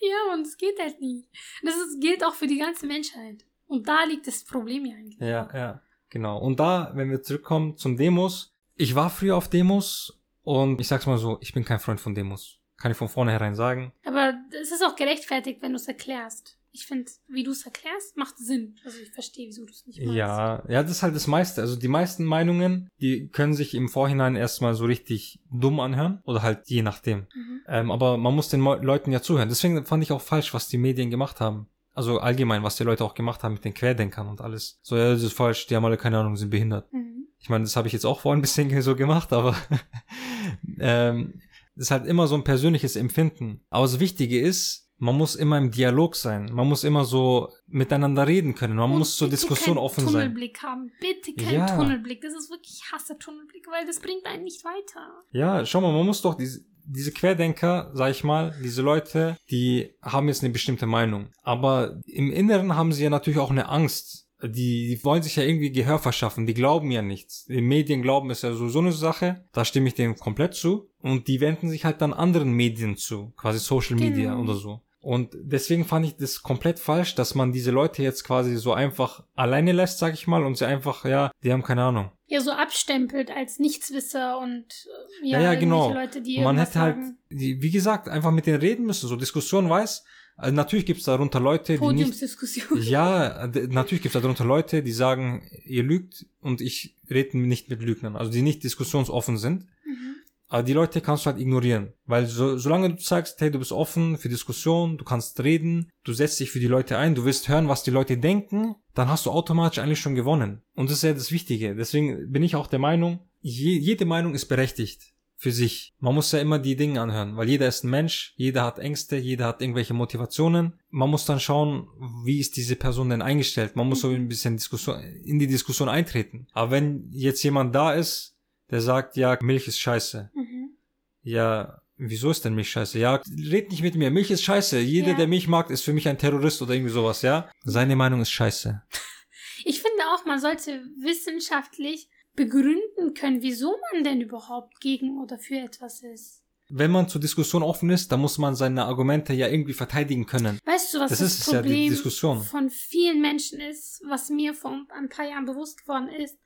Ja, und es geht halt nicht. Das ist, gilt auch für die ganze Menschheit. Und da liegt das Problem ja eigentlich. Ja, ja, genau. Und da, wenn wir zurückkommen zum Demos. Ich war früher auf Demos und ich sag's mal so, ich bin kein Freund von Demos. Kann ich von vornherein sagen. Aber es ist auch gerechtfertigt, wenn du es erklärst. Ich finde, wie du es erklärst, macht Sinn. Also ich verstehe, wieso du es nicht meinst. Ja, ja, das ist halt das meiste. Also die meisten Meinungen, die können sich im Vorhinein erstmal so richtig dumm anhören. Oder halt je nachdem. Mhm. Ähm, aber man muss den Mo- Leuten ja zuhören. Deswegen fand ich auch falsch, was die Medien gemacht haben. Also allgemein, was die Leute auch gemacht haben mit den Querdenkern und alles. So, ja, das ist falsch, die haben alle keine Ahnung, sind behindert. Mhm. Ich meine, das habe ich jetzt auch vorhin ein bisschen so gemacht, aber ähm, das ist halt immer so ein persönliches Empfinden. Aber das Wichtige ist, man muss immer im Dialog sein. Man muss immer so miteinander reden können. Man und muss zur Diskussion offen sein. Bitte keinen Tunnelblick haben. Bitte keinen ja. Tunnelblick. Das ist wirklich, ich hasse Tunnelblick, weil das bringt einen nicht weiter. Ja, schau mal, man muss doch diese, diese Querdenker, sag ich mal, diese Leute, die haben jetzt eine bestimmte Meinung. Aber im Inneren haben sie ja natürlich auch eine Angst. Die, die wollen sich ja irgendwie Gehör verschaffen. Die glauben ja nichts. Die Medien glauben ist ja so, so eine Sache. Da stimme ich denen komplett zu. Und die wenden sich halt dann anderen Medien zu. Quasi Social Media genau. Oder so. Und deswegen fand ich das komplett falsch, dass man diese Leute jetzt quasi so einfach alleine lässt, sag ich mal, und sie einfach, ja, die haben keine Ahnung. Ja, so abstempelt als Nichtswisser und ja, ja, ja genau. Leute, die man hätte halt, die, wie gesagt, einfach mit denen reden müssen, so Diskussion weiß. Also natürlich gibt's darunter Leute, die nicht, ja, d- natürlich gibt's darunter Leute, die sagen, ihr lügt und ich rede nicht mit Lügnern, also die nicht diskussionsoffen sind. Aber die Leute kannst du halt ignorieren, weil so, solange du sagst, hey, du bist offen für Diskussion, du kannst reden, du setzt dich für die Leute ein, du willst hören, was die Leute denken, dann hast du automatisch eigentlich schon gewonnen. Und das ist ja das Wichtige. Deswegen bin ich auch der Meinung, je, jede Meinung ist berechtigt für sich. Man muss ja immer die Dinge anhören, weil jeder ist ein Mensch, jeder hat Ängste, jeder hat irgendwelche Motivationen. Man muss dann schauen, wie ist diese Person denn eingestellt. Man muss so ein bisschen Diskussion, in die Diskussion eintreten. Aber wenn jetzt jemand da ist, der sagt, ja, Milch ist scheiße. Mhm. Ja, wieso ist denn Milch scheiße? Ja, red nicht mit mir, Milch ist scheiße. Jeder, ja. der Milch mag, ist für mich ein Terrorist oder irgendwie sowas, ja? Seine Meinung ist scheiße. Ich finde auch, man sollte wissenschaftlich begründen können, wieso man denn überhaupt gegen oder für etwas ist. Wenn man zur Diskussion offen ist, dann muss man seine Argumente ja irgendwie verteidigen können. Weißt du, was das, das ist Problem ja von vielen Menschen ist, was mir vor ein paar Jahren bewusst geworden ist?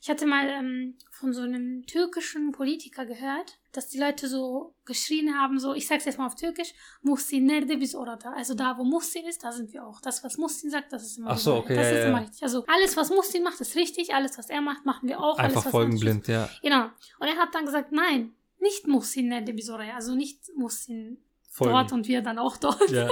Ich hatte mal ähm, von so einem türkischen Politiker gehört, dass die Leute so geschrien haben, so, ich sag's jetzt mal auf Türkisch, Muhsin nerede biz orada. Also da, wo Muhsin ist, da sind wir auch. Das, was Muhsin sagt, das ist immer richtig. Ach so, okay. Das ja, ist ja. immer richtig. Also alles, was Muhsin macht, ist richtig. Alles, was er macht, machen wir auch. Einfach alles, was folgenblind, ja. Genau. Und er hat dann gesagt, nein. Nicht Muhsin nerede biz oraya, also nicht Muhsin dort und wir dann auch dort, ja.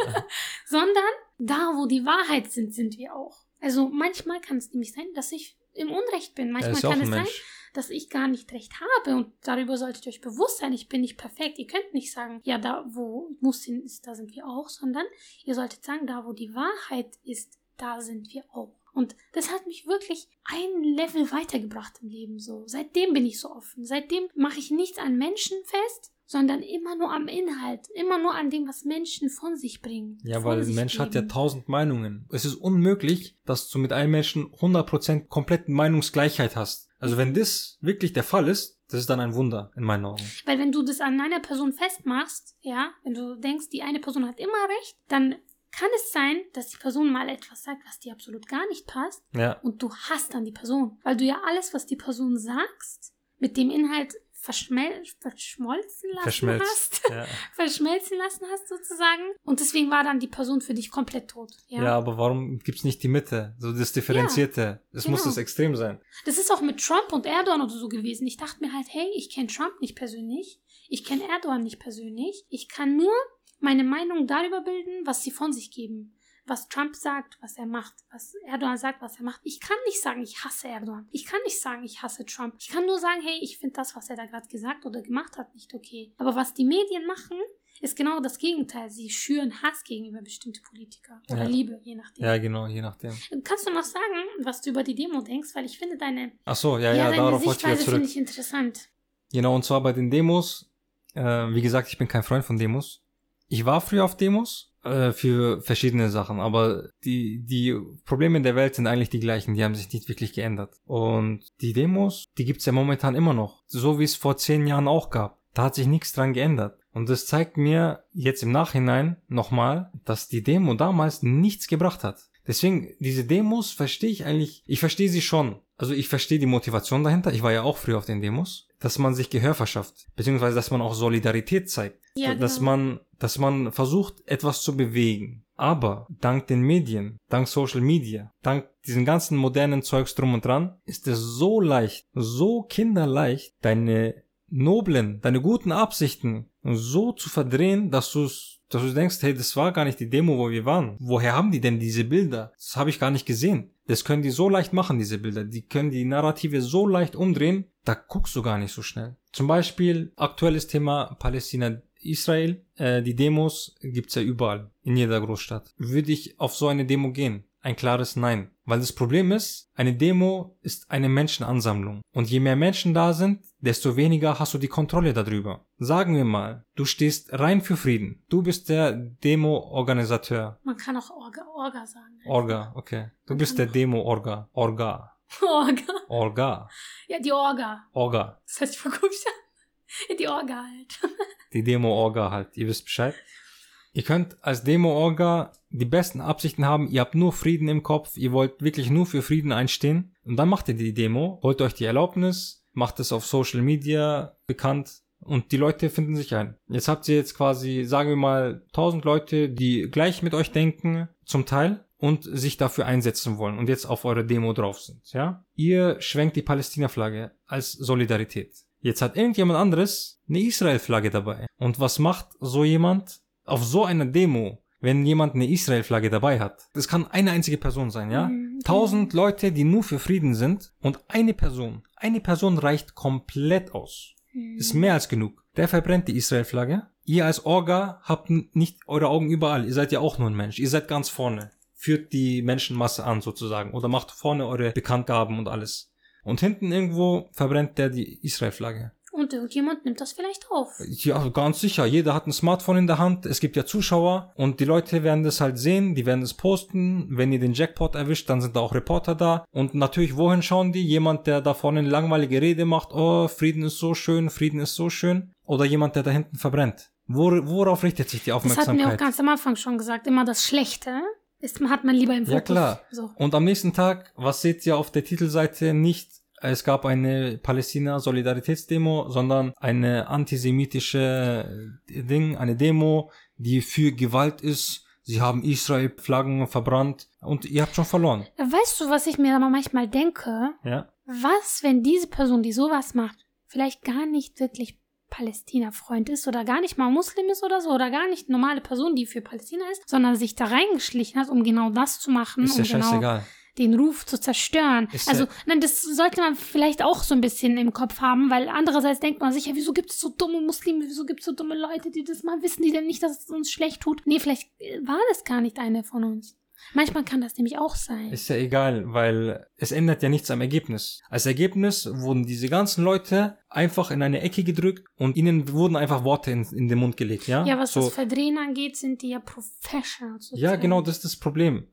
Sondern da, wo die Wahrheit sind, sind wir auch. Also manchmal kann es nämlich sein, dass ich im Unrecht bin. Manchmal kann es sein, dass ich gar nicht recht habe und darüber solltet ihr euch bewusst sein, ich bin nicht perfekt. Ihr könnt nicht sagen, ja, da, wo Muhsin ist, da sind wir auch, sondern ihr solltet sagen, da, wo die Wahrheit ist, da sind wir auch. Und das hat mich wirklich ein Level weitergebracht im Leben so. Seitdem bin ich so offen. Seitdem mache ich nichts an Menschen fest, sondern immer nur am Inhalt. Immer nur an dem, was Menschen von sich bringen. Ja, weil ein Mensch hat ja tausend Meinungen. Es ist unmöglich, dass du mit einem Menschen hundert Prozent komplette Meinungsgleichheit hast. Also wenn das wirklich der Fall ist, das ist dann ein Wunder in meinen Augen. Weil wenn du das an einer Person festmachst, ja, wenn du denkst, die eine Person hat immer recht, dann kann es sein, dass die Person mal etwas sagt, was dir absolut gar nicht passt, ja. Und du hasst dann die Person, weil du ja alles, was die Person sagst, mit dem Inhalt verschmel- verschmolzen lassen Verschmelz, hast, ja. verschmelzen lassen hast sozusagen, und deswegen war dann die Person für dich komplett tot. Ja, ja, aber warum gibt es nicht die Mitte, so das Differenzierte? Es ja, genau. muss das Extrem sein. Das ist auch mit Trump und Erdogan oder so gewesen. Ich dachte mir halt, hey, ich kenne Trump nicht persönlich, ich kenne Erdogan nicht persönlich, ich kann nur meine Meinung darüber bilden, was sie von sich geben. Was Trump sagt, was er macht. Was Erdogan sagt, was er macht. Ich kann nicht sagen, ich hasse Erdogan. Ich kann nicht sagen, ich hasse Trump. Ich kann nur sagen, hey, ich finde das, was er da gerade gesagt oder gemacht hat, nicht okay. Aber was die Medien machen, ist genau das Gegenteil. Sie schüren Hass gegenüber bestimmten Politikern. Oder ja. Liebe, je nachdem. Ja, genau, je nachdem. Kannst du noch sagen, was du über die Demo denkst? Weil ich finde deine, Ach so, ja, ja, ja, deine Sichtweise finde ich interessant. Genau, und zwar bei den Demos. Äh, wie gesagt, ich bin kein Freund von Demos. Ich war früher auf Demos äh, für verschiedene Sachen, aber die die Probleme der Welt sind eigentlich die gleichen, die haben sich nicht wirklich geändert. Und die Demos, die gibt's ja momentan immer noch, so wie es vor zehn Jahren auch gab. Da hat sich nichts dran geändert. Und das zeigt mir jetzt im Nachhinein nochmal, dass die Demo damals nichts gebracht hat. Deswegen, diese Demos verstehe ich eigentlich, ich verstehe sie schon. Also ich verstehe die Motivation dahinter, ich war ja auch früher auf den Demos, dass man sich Gehör verschafft, beziehungsweise dass man auch Solidarität zeigt. Ja, genau. Dass man, dass man versucht, etwas zu bewegen. Aber dank den Medien, dank Social Media, dank diesen ganzen modernen Zeugs drum und dran, ist es so leicht, so kinderleicht, deine noblen, deine guten Absichten so zu verdrehen, dass du es dass du denkst, hey, das war gar nicht die Demo, wo wir waren. Woher haben die denn diese Bilder? Das habe ich gar nicht gesehen. Das können die so leicht machen, diese Bilder. Die können die Narrative so leicht umdrehen, da guckst du gar nicht so schnell. Zum Beispiel aktuelles Thema Palästina, Israel. Äh, die Demos gibt's ja überall, in jeder Großstadt. Würde ich auf so eine Demo gehen? Ein klares Nein. Weil das Problem ist, eine Demo ist eine Menschenansammlung. Und je mehr Menschen da sind, desto weniger hast du die Kontrolle darüber. Sagen wir mal, du stehst rein für Frieden. Du bist der Demo-Organisateur. Man kann auch Orga, Orga sagen. Also. Orga, okay. Du Man bist der Demo-Orga. Orga. Orga. Orga. Ja, die Orga. Orga. Das heißt, ich vergucke schon. Die Orga halt. Die Demo-Orga halt. Ihr wisst Bescheid. Ihr könnt als Demo-Orga die besten Absichten haben, ihr habt nur Frieden im Kopf, ihr wollt wirklich nur für Frieden einstehen und dann macht ihr die Demo, holt euch die Erlaubnis, macht es auf Social Media bekannt und die Leute finden sich ein. Jetzt habt ihr jetzt quasi, sagen wir mal, tausend Leute, die gleich mit euch denken, zum Teil, und sich dafür einsetzen wollen und jetzt auf eure Demo drauf sind, ja? Ihr schwenkt die Palästina-Flagge als Solidarität. Jetzt hat irgendjemand anderes eine Israel-Flagge dabei. Und was macht so jemand? Auf so einer Demo, wenn jemand eine Israel-Flagge dabei hat, das kann eine einzige Person sein, ja? Mhm. Tausend Leute, die nur für Frieden sind und eine Person, eine Person reicht komplett aus. Mhm. Ist mehr als genug. Der verbrennt die Israel-Flagge. Ihr als Orga habt nicht eure Augen überall. Ihr seid ja auch nur ein Mensch. Ihr seid ganz vorne. Führt die Menschenmasse an sozusagen oder macht vorne eure Bekanntgaben und alles. Und hinten irgendwo verbrennt der die Israel-Flagge. und irgendjemand nimmt das vielleicht auf. Ja, ganz sicher. Jeder hat ein Smartphone in der Hand. Es gibt ja Zuschauer und die Leute werden das halt sehen, die werden es posten. Wenn ihr den Jackpot erwischt, dann sind da auch Reporter da. Und natürlich, wohin schauen die? Jemand, der da vorne eine langweilige Rede macht, oh, Frieden ist so schön, Frieden ist so schön. Oder jemand, der da hinten verbrennt. Wor- worauf richtet sich die Aufmerksamkeit? Das hatten wir auch ganz am Anfang schon gesagt. Immer das Schlechte ist, hat man lieber im Fokus. Ja, klar. So. Und am nächsten Tag, was seht ihr auf der Titelseite? Nicht, es gab eine Palästina-Solidaritätsdemo, sondern eine antisemitische Ding, eine Demo, die für Gewalt ist. Sie haben Israel-Flaggen verbrannt und ihr habt schon verloren. Weißt du, was ich mir aber manchmal denke? Ja. Was, wenn diese Person, die sowas macht, vielleicht gar nicht wirklich Palästina-Freund ist oder gar nicht mal Muslim ist oder so oder gar nicht normale Person, die für Palästina ist, sondern sich da reingeschlichen hat, um genau das zu machen, ist um ja genau scheißegal. Den Ruf zu zerstören. Ist also, ja nein, das sollte man vielleicht auch so ein bisschen im Kopf haben, weil andererseits denkt man sich, ja, wieso gibt es so dumme Muslime, wieso gibt es so dumme Leute, die das mal wissen, die denn nicht, dass es uns schlecht tut? Nee, vielleicht war das gar nicht einer von uns. Manchmal kann das nämlich auch sein. Ist ja egal, weil es ändert ja nichts am Ergebnis. Als Ergebnis wurden diese ganzen Leute einfach in eine Ecke gedrückt und ihnen wurden einfach Worte in, in den Mund gelegt, ja? Ja, was so, das Verdrehen angeht, sind die ja professional. Sozusagen. Ja, genau, das ist das Problem.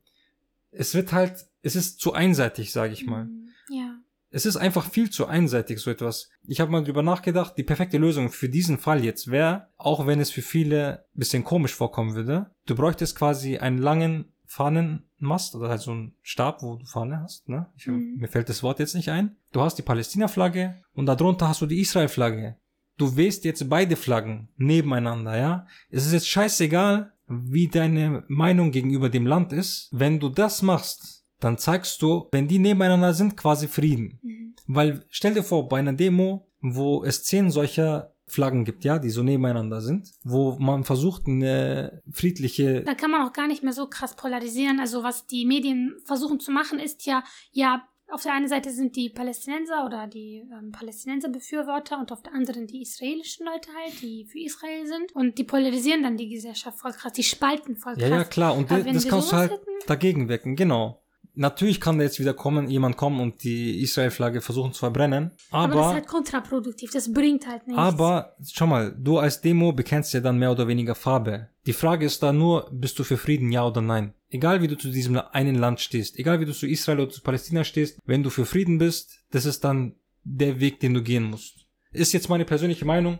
Es wird halt, es ist zu einseitig, sage ich mal. Ja. Es ist einfach viel zu einseitig, so etwas. Ich habe mal drüber nachgedacht, die perfekte Lösung für diesen Fall jetzt wäre, auch wenn es für viele ein bisschen komisch vorkommen würde, du bräuchtest quasi einen langen Fahnenmast oder halt so ein Stab, wo du Fahne hast, ne? Ich, mhm. Mir fällt das Wort jetzt nicht ein. Du hast die Palästina-Flagge und darunter hast du die Israel-Flagge. Du wählst jetzt beide Flaggen nebeneinander, ja? Es ist jetzt scheißegal, wie deine Meinung gegenüber dem Land ist. Wenn du das machst, dann zeigst du, wenn die nebeneinander sind, quasi Frieden. Mhm. Weil, stell dir vor, bei einer Demo, wo es zehn solcher Flaggen gibt, ja, die so nebeneinander sind, wo man versucht, eine friedliche... Da kann man auch gar nicht mehr so krass polarisieren. Also was die Medien versuchen zu machen, ist ja, ja, auf der einen Seite sind die Palästinenser oder die ähm, Palästinenser-Befürworter und auf der anderen die israelischen Leute halt, die für Israel sind. Und die polarisieren dann die Gesellschaft voll krass, die spalten voll krass. Ja, ja, klar. Und de- das kannst du halt hätten, dagegen wecken, genau. Natürlich kann da jetzt wieder kommen, jemand kommen und die Israel-Flagge versuchen zu verbrennen. Aber, aber das ist halt kontraproduktiv, das bringt halt nichts. Aber, schau mal, du als Demo bekennst ja dann mehr oder weniger Farbe. Die Frage ist da nur, bist du für Frieden, ja oder nein? Egal wie du zu diesem einen Land stehst, egal wie du zu Israel oder zu Palästina stehst, wenn du für Frieden bist, das ist dann der Weg, den du gehen musst. Ist jetzt meine persönliche Meinung.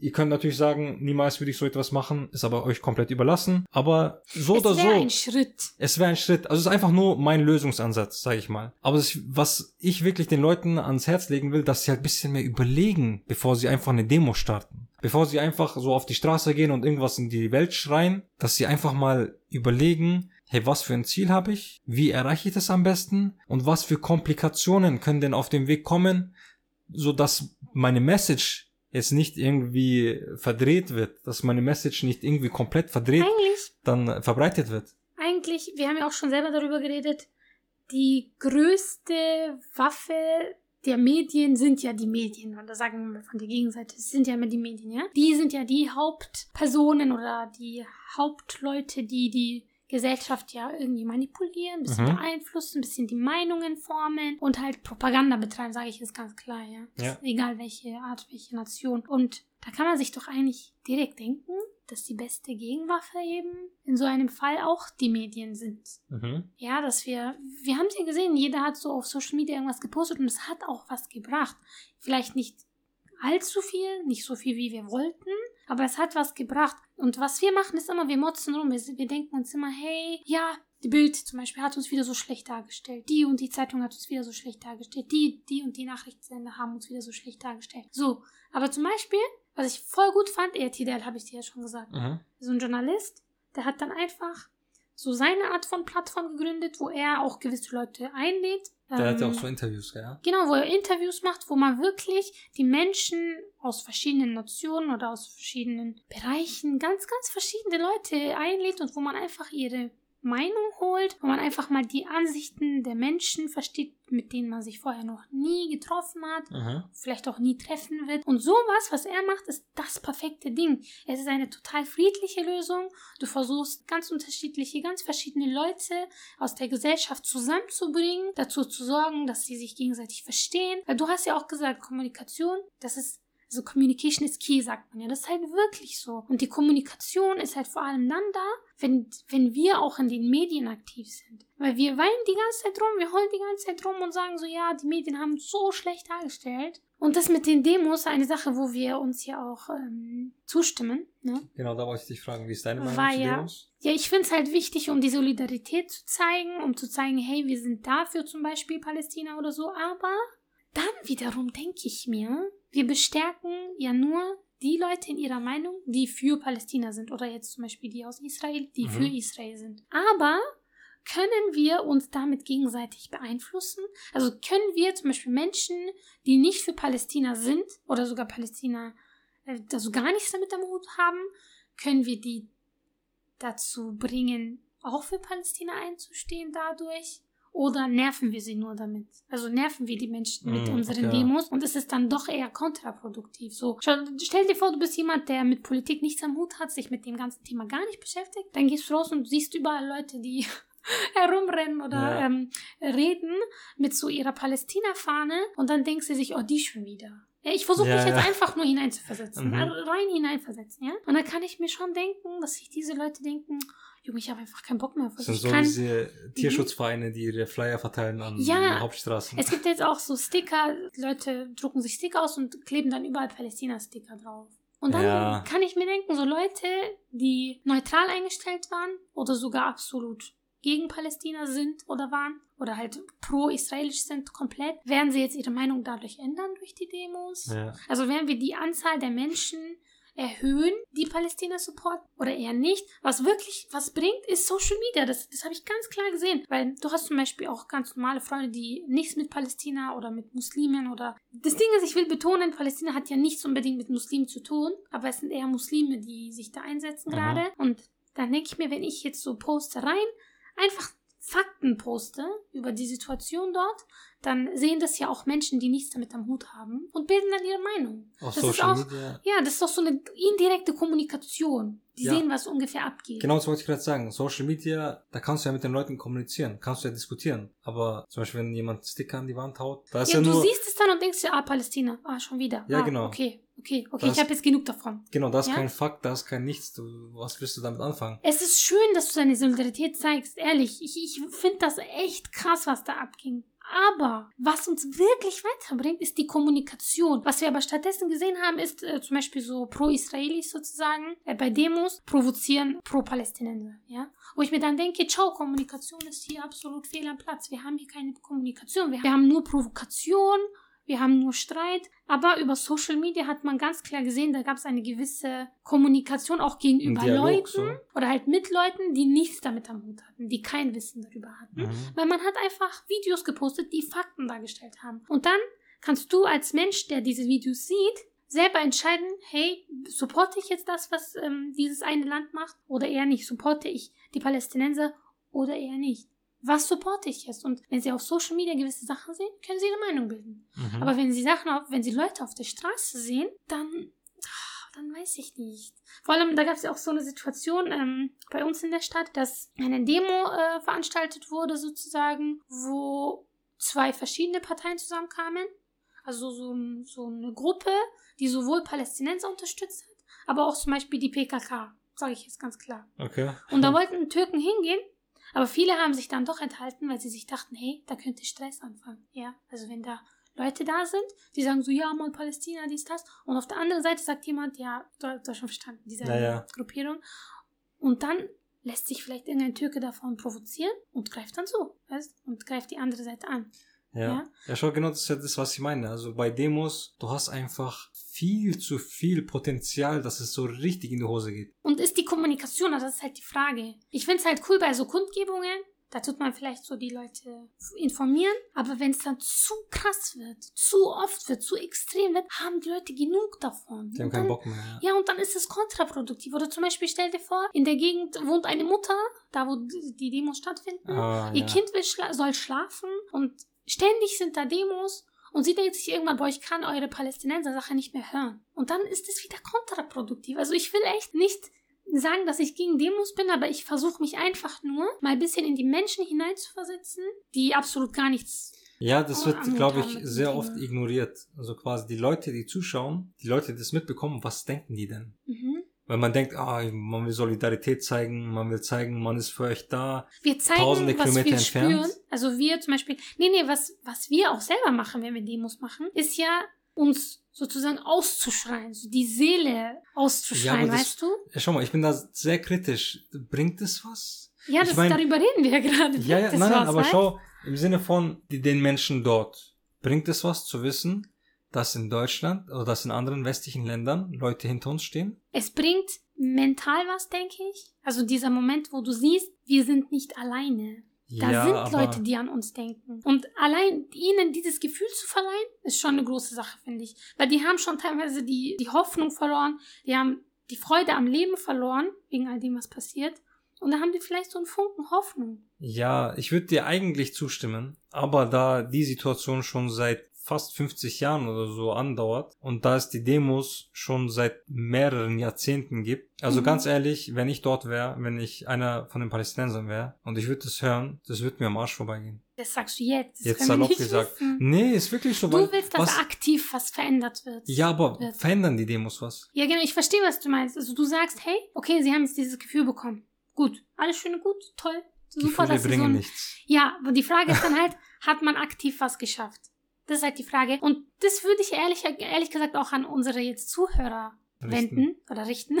Ihr könnt natürlich sagen, niemals würde ich so etwas machen, ist aber euch komplett überlassen. Aber so oder so. Es wäre ein Schritt. Es wäre ein Schritt. Also es ist einfach nur mein Lösungsansatz, sage ich mal. Aber das, was ich wirklich den Leuten ans Herz legen will, dass sie halt ein bisschen mehr überlegen, bevor sie einfach eine Demo starten. Bevor sie einfach so auf die Straße gehen und irgendwas in die Welt schreien, dass sie einfach mal überlegen, hey, was für ein Ziel habe ich? Wie erreiche ich das am besten? Und was für Komplikationen können denn auf dem Weg kommen, sodass meine Message jetzt nicht irgendwie verdreht wird, dass meine Message nicht irgendwie komplett verdreht, eigentlich, dann verbreitet wird. Eigentlich, wir haben ja auch schon selber darüber geredet, die größte Waffe der Medien sind ja die Medien, oder sagen wir mal von der Gegenseite, es sind ja immer die Medien, ja? Die sind ja die Hauptpersonen oder die Hauptleute, die die Gesellschaft ja irgendwie manipulieren, ein bisschen mhm. beeinflussen, ein bisschen die Meinungen formen und halt Propaganda betreiben, sage ich jetzt ganz klar, ja. ja. Egal welche Art, welche Nation. Und da kann man sich doch eigentlich direkt denken, dass die beste Gegenwaffe eben in so einem Fall auch die Medien sind. Mhm. Ja, dass wir, wir haben es ja gesehen, jeder hat so auf Social Media irgendwas gepostet und es hat auch was gebracht. Vielleicht nicht allzu viel, nicht so viel, wie wir wollten, aber es hat was gebracht. Und was wir machen, ist immer, wir motzen rum. Wir, wir denken uns immer, hey, ja, die Bild zum Beispiel hat uns wieder so schlecht dargestellt. Die und die Zeitung hat uns wieder so schlecht dargestellt. Die, die und die Nachrichtensender haben uns wieder so schlecht dargestellt. So, aber zum Beispiel, was ich voll gut fand, eher Tidel, habe ich dir ja schon gesagt, mhm. so ein Journalist, der hat dann einfach so seine Art von Plattform gegründet, wo er auch gewisse Leute einlädt. Der ähm, hat ja auch so Interviews, ja? Genau, wo er Interviews macht, wo man wirklich die Menschen aus verschiedenen Nationen oder aus verschiedenen Bereichen, ganz, ganz verschiedene Leute einlädt und wo man einfach ihre Meinung holt, wo man einfach mal die Ansichten der Menschen versteht, mit denen man sich vorher noch nie getroffen hat, mhm. vielleicht auch nie treffen wird. Und sowas, was er macht, ist das perfekte Ding. Es ist eine total friedliche Lösung. Du versuchst, ganz unterschiedliche, ganz verschiedene Leute aus der Gesellschaft zusammenzubringen, dazu zu sorgen, dass sie sich gegenseitig verstehen. Weil du hast ja auch gesagt, Kommunikation, das ist Also Communication is key, sagt man ja. Das ist halt wirklich so. Und die Kommunikation ist halt vor allem dann da, wenn, wenn wir auch in den Medien aktiv sind. Weil wir weinen die ganze Zeit rum, wir heulen die ganze Zeit rum und sagen so, ja, die Medien haben so schlecht dargestellt. Und das mit den Demos, eine Sache, wo wir uns hier auch ähm, zustimmen. Ne? Genau, da wollte ich dich fragen, wie ist deine Meinung War zu Demos? Ja, ja ich finde es halt wichtig, um die Solidarität zu zeigen, um zu zeigen, hey, wir sind dafür zum Beispiel Palästina oder so. Aber dann wiederum denke ich mir, wir bestärken ja nur die Leute in ihrer Meinung, die für Palästina sind. Oder jetzt zum Beispiel die aus Israel, die mhm. für Israel sind. Aber können wir uns damit gegenseitig beeinflussen? Also können wir zum Beispiel Menschen, die nicht für Palästina sind oder sogar Palästina, also gar nichts damit am Hut haben, können wir die dazu bringen, auch für Palästina einzustehen dadurch? Oder nerven wir sie nur damit? Also nerven wir die Menschen mit mm, unseren okay. Demos und es ist dann doch eher kontraproduktiv. So, stell dir vor, du bist jemand, der mit Politik nichts am Hut hat, sich mit dem ganzen Thema gar nicht beschäftigt. Dann gehst du raus und siehst überall Leute, die herumrennen oder ja. ähm, reden mit so ihrer Palästina-Fahne und dann denkst du sich, oh, die schon wieder. Ich versuche ja, mich ja. jetzt einfach nur hineinzuversetzen, mhm. rein hineinversetzen, ja? Und dann kann ich mir schon denken, dass sich diese Leute denken, Junge, ich habe einfach keinen Bock mehr auf das. Das sind so diese Tierschutzvereine, die ihre Flyer verteilen an ja, den Hauptstraßen. Es gibt jetzt auch so Sticker, Leute drucken sich Sticker aus und kleben dann überall Palästina-Sticker drauf. Und dann ja. kann ich mir denken, so Leute, die neutral eingestellt waren oder sogar absolut gegen Palästina sind oder waren oder halt pro-israelisch sind komplett, werden sie jetzt ihre Meinung dadurch ändern durch die Demos? Ja. Also werden wir die Anzahl der Menschen erhöhen, die Palästina supporten oder eher nicht? Was wirklich was bringt, ist Social Media. Das, das habe ich ganz klar gesehen, weil du hast zum Beispiel auch ganz normale Freunde, die nichts mit Palästina oder mit Muslimen oder... Das Ding ist, ich will betonen, Palästina hat ja nichts unbedingt mit Muslimen zu tun, aber es sind eher Muslime, die sich da einsetzen mhm. gerade und dann denke ich mir, wenn ich jetzt so poste rein, einfach Fakten poste über die Situation dort, dann sehen das ja auch Menschen, die nichts damit am Hut haben und bilden dann ihre Meinung. Auf das Social ist auch, Media. Ja, das ist doch so eine indirekte Kommunikation. Die ja. sehen, was ungefähr abgeht. Genau, das wollte ich gerade sagen. Social Media, da kannst du ja mit den Leuten kommunizieren, kannst du ja diskutieren. Aber zum Beispiel, wenn jemand Sticker an die Wand haut, da ist ja, ja du nur... Du siehst es dann und denkst dir, ah, Palästina, ah, schon wieder. Ja, ah, genau. Okay, okay, okay, das, ich habe jetzt genug davon. Genau, das ja? ist kein Fakt, das ist kein Nichts. Du, was willst du damit anfangen? Es ist schön, dass du deine Solidarität zeigst, ehrlich. Ich, ich finde das echt krass, was da abging. Aber was uns wirklich weiterbringt, ist die Kommunikation. Was wir aber stattdessen gesehen haben, ist äh, zum Beispiel so Pro-Israelis sozusagen äh, bei Demos provozieren Pro-Palästinenser. Ja? Wo ich mir dann denke, ciao, Kommunikation ist hier absolut fehl am Platz. Wir haben hier keine Kommunikation. Wir, wir haben nur Provokation, wir haben nur Streit. Aber über Social Media hat man ganz klar gesehen, da gab es eine gewisse Kommunikation auch gegenüber Dialog, Leuten so. Oder halt mit Leuten, die nichts damit am Hut hatten, die kein Wissen darüber hatten. Mhm. Weil man hat einfach Videos gepostet, die Fakten dargestellt haben. Und dann kannst du als Mensch, der diese Videos sieht, selber entscheiden, hey, supporte ich jetzt das, was ähm, dieses eine Land macht oder eher nicht? Supporte ich die Palästinenser oder eher nicht? Was supporte ich jetzt? Und wenn sie auf Social Media gewisse Sachen sehen, können sie ihre Meinung bilden. Mhm. Aber wenn sie Sachen auf, wenn sie Leute auf der Straße sehen, dann, dann weiß ich nicht. Vor allem, da gab es ja auch so eine Situation ähm, bei uns in der Stadt, dass eine Demo äh, veranstaltet wurde sozusagen, wo zwei verschiedene Parteien zusammenkamen. Also so, so eine Gruppe, die sowohl Palästinenser unterstützt hat, aber auch zum Beispiel die P K K, sage ich jetzt ganz klar. Okay. Und da wollten Türken hingehen. Aber viele haben sich dann doch enthalten, weil sie sich dachten, hey, da könnte Stress anfangen. Ja, also wenn da Leute da sind, die sagen so, ja, mal Palästina, dies, das. Und auf der anderen Seite sagt jemand, ja, du hast schon verstanden, diese ja, ja. Gruppierung. Und dann lässt sich vielleicht irgendein Türke davon provozieren und greift dann so, weißt? Und greift die andere Seite an. Ja, ja, ja schon genau, das ist ja das, was ich meine. Also bei Demos, du hast einfach viel zu viel Potenzial, dass es so richtig in die Hose geht. Und ist die Kommunikation, also das ist halt die Frage. Ich finde es halt cool bei so Kundgebungen, da tut man vielleicht so die Leute informieren, aber wenn es dann zu krass wird, zu oft wird, zu extrem wird, haben die Leute genug davon. Die haben keinen Bock mehr. Ja, und dann ist es kontraproduktiv. Oder zum Beispiel, stell dir vor, in der Gegend wohnt eine Mutter, da wo die Demos stattfinden, ah, ihr ja. Kind will schla- soll schlafen und ständig sind da Demos und sie denkt sich irgendwann, boah, ich kann eure Palästinenser-Sache nicht mehr hören. Und dann ist es wieder kontraproduktiv. Also ich will echt nicht sagen, dass ich gegen Demos bin, aber ich versuche mich einfach nur mal ein bisschen in die Menschen hineinzuversetzen, die absolut gar nichts Ja, das wird, glaube ich, sehr oft ignoriert. Also quasi die Leute, die zuschauen, die Leute, die das mitbekommen, was denken die denn? Mhm. Weil man denkt, ah, man will Solidarität zeigen, man will zeigen, man ist für euch da. Wir zeigen, tausende was Kilometer wir entfernt. Spüren. Also wir zum Beispiel, nee, nee, was, was wir auch selber machen, wenn wir Demos machen, ist ja, uns sozusagen auszuschreien, so die Seele auszuschreien, ja, das, weißt du? Ja, schau mal, ich bin da sehr kritisch. Bringt das was? Ja, das, mein, darüber reden wir ja gerade. Ja, ja, nein, nein, was, aber weißt? Schau, im Sinne von die, den Menschen dort, bringt es was zu wissen, dass in Deutschland oder dass in anderen westlichen Ländern Leute hinter uns stehen? Es bringt mental was, denke ich. Also dieser Moment, wo du siehst, wir sind nicht alleine. Da ja, sind Leute, die an uns denken. Und allein ihnen dieses Gefühl zu verleihen, ist schon eine große Sache, finde ich. Weil die haben schon teilweise die, die Hoffnung verloren, die haben die Freude am Leben verloren, wegen all dem, was passiert. Und da haben die vielleicht so einen Funken Hoffnung. Ja, ich würde dir eigentlich zustimmen, aber da die Situation schon seit fast fünfzig Jahren oder so andauert und da es die Demos schon seit mehreren Jahrzehnten gibt. Also mhm. ganz ehrlich, wenn ich dort wäre, wenn ich einer von den Palästinensern wäre und ich würde das hören, das würde mir am Arsch vorbeigehen. Das sagst du jetzt. Das jetzt salopp gesagt. Wissen. Nee, ist wirklich so. Du willst, dass was, aktiv was verändert wird. Ja, aber wird. Verändern die Demos was? Ja, genau. Ich verstehe, was du meinst. Also du sagst, hey, okay, sie haben jetzt dieses Gefühl bekommen. Gut. Alles schön und gut. Toll. Super, dass sie so ein, nichts. Ja, aber die Frage ist dann halt, hat man aktiv was geschafft? Das ist halt die Frage. Und das würde ich ehrlich, ehrlich gesagt auch an unsere jetzt Zuhörer richten. wenden oder richten.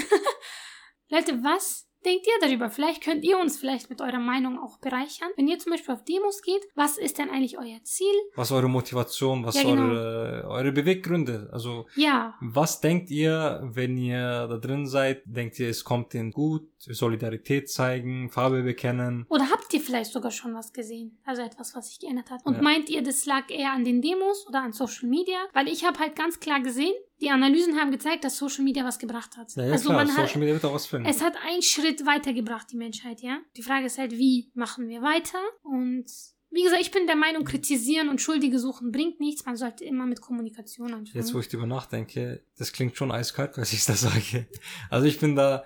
Leute, was denkt ihr darüber? Vielleicht könnt ihr uns vielleicht mit eurer Meinung auch bereichern. Wenn ihr zum Beispiel auf Demos geht, was ist denn eigentlich euer Ziel? Was ist eure Motivation? Was ja, genau. eure, eure Beweggründe? Also, ja. was denkt ihr, wenn ihr da drin seid? Denkt ihr, es kommt denen gut? Solidarität zeigen, Farbe bekennen? Oder habt ihr vielleicht sogar schon was gesehen? Also etwas, was sich geändert hat. Und ja. meint ihr, das lag eher an den Demos oder an Social Media? Weil ich habe halt ganz klar gesehen, die Analysen haben gezeigt, dass Social Media was gebracht hat. Ja, ja also klar, man Social hat, Media wird auch was finden. Es hat einen Schritt weitergebracht, die Menschheit, ja? Die Frage ist halt, wie machen wir weiter? Und wie gesagt, ich bin der Meinung, kritisieren und Schuldige suchen bringt nichts. Man sollte immer mit Kommunikation anfangen. Jetzt, wo ich drüber nachdenke, das klingt schon eiskalt, was ich da sage. Also ich bin da...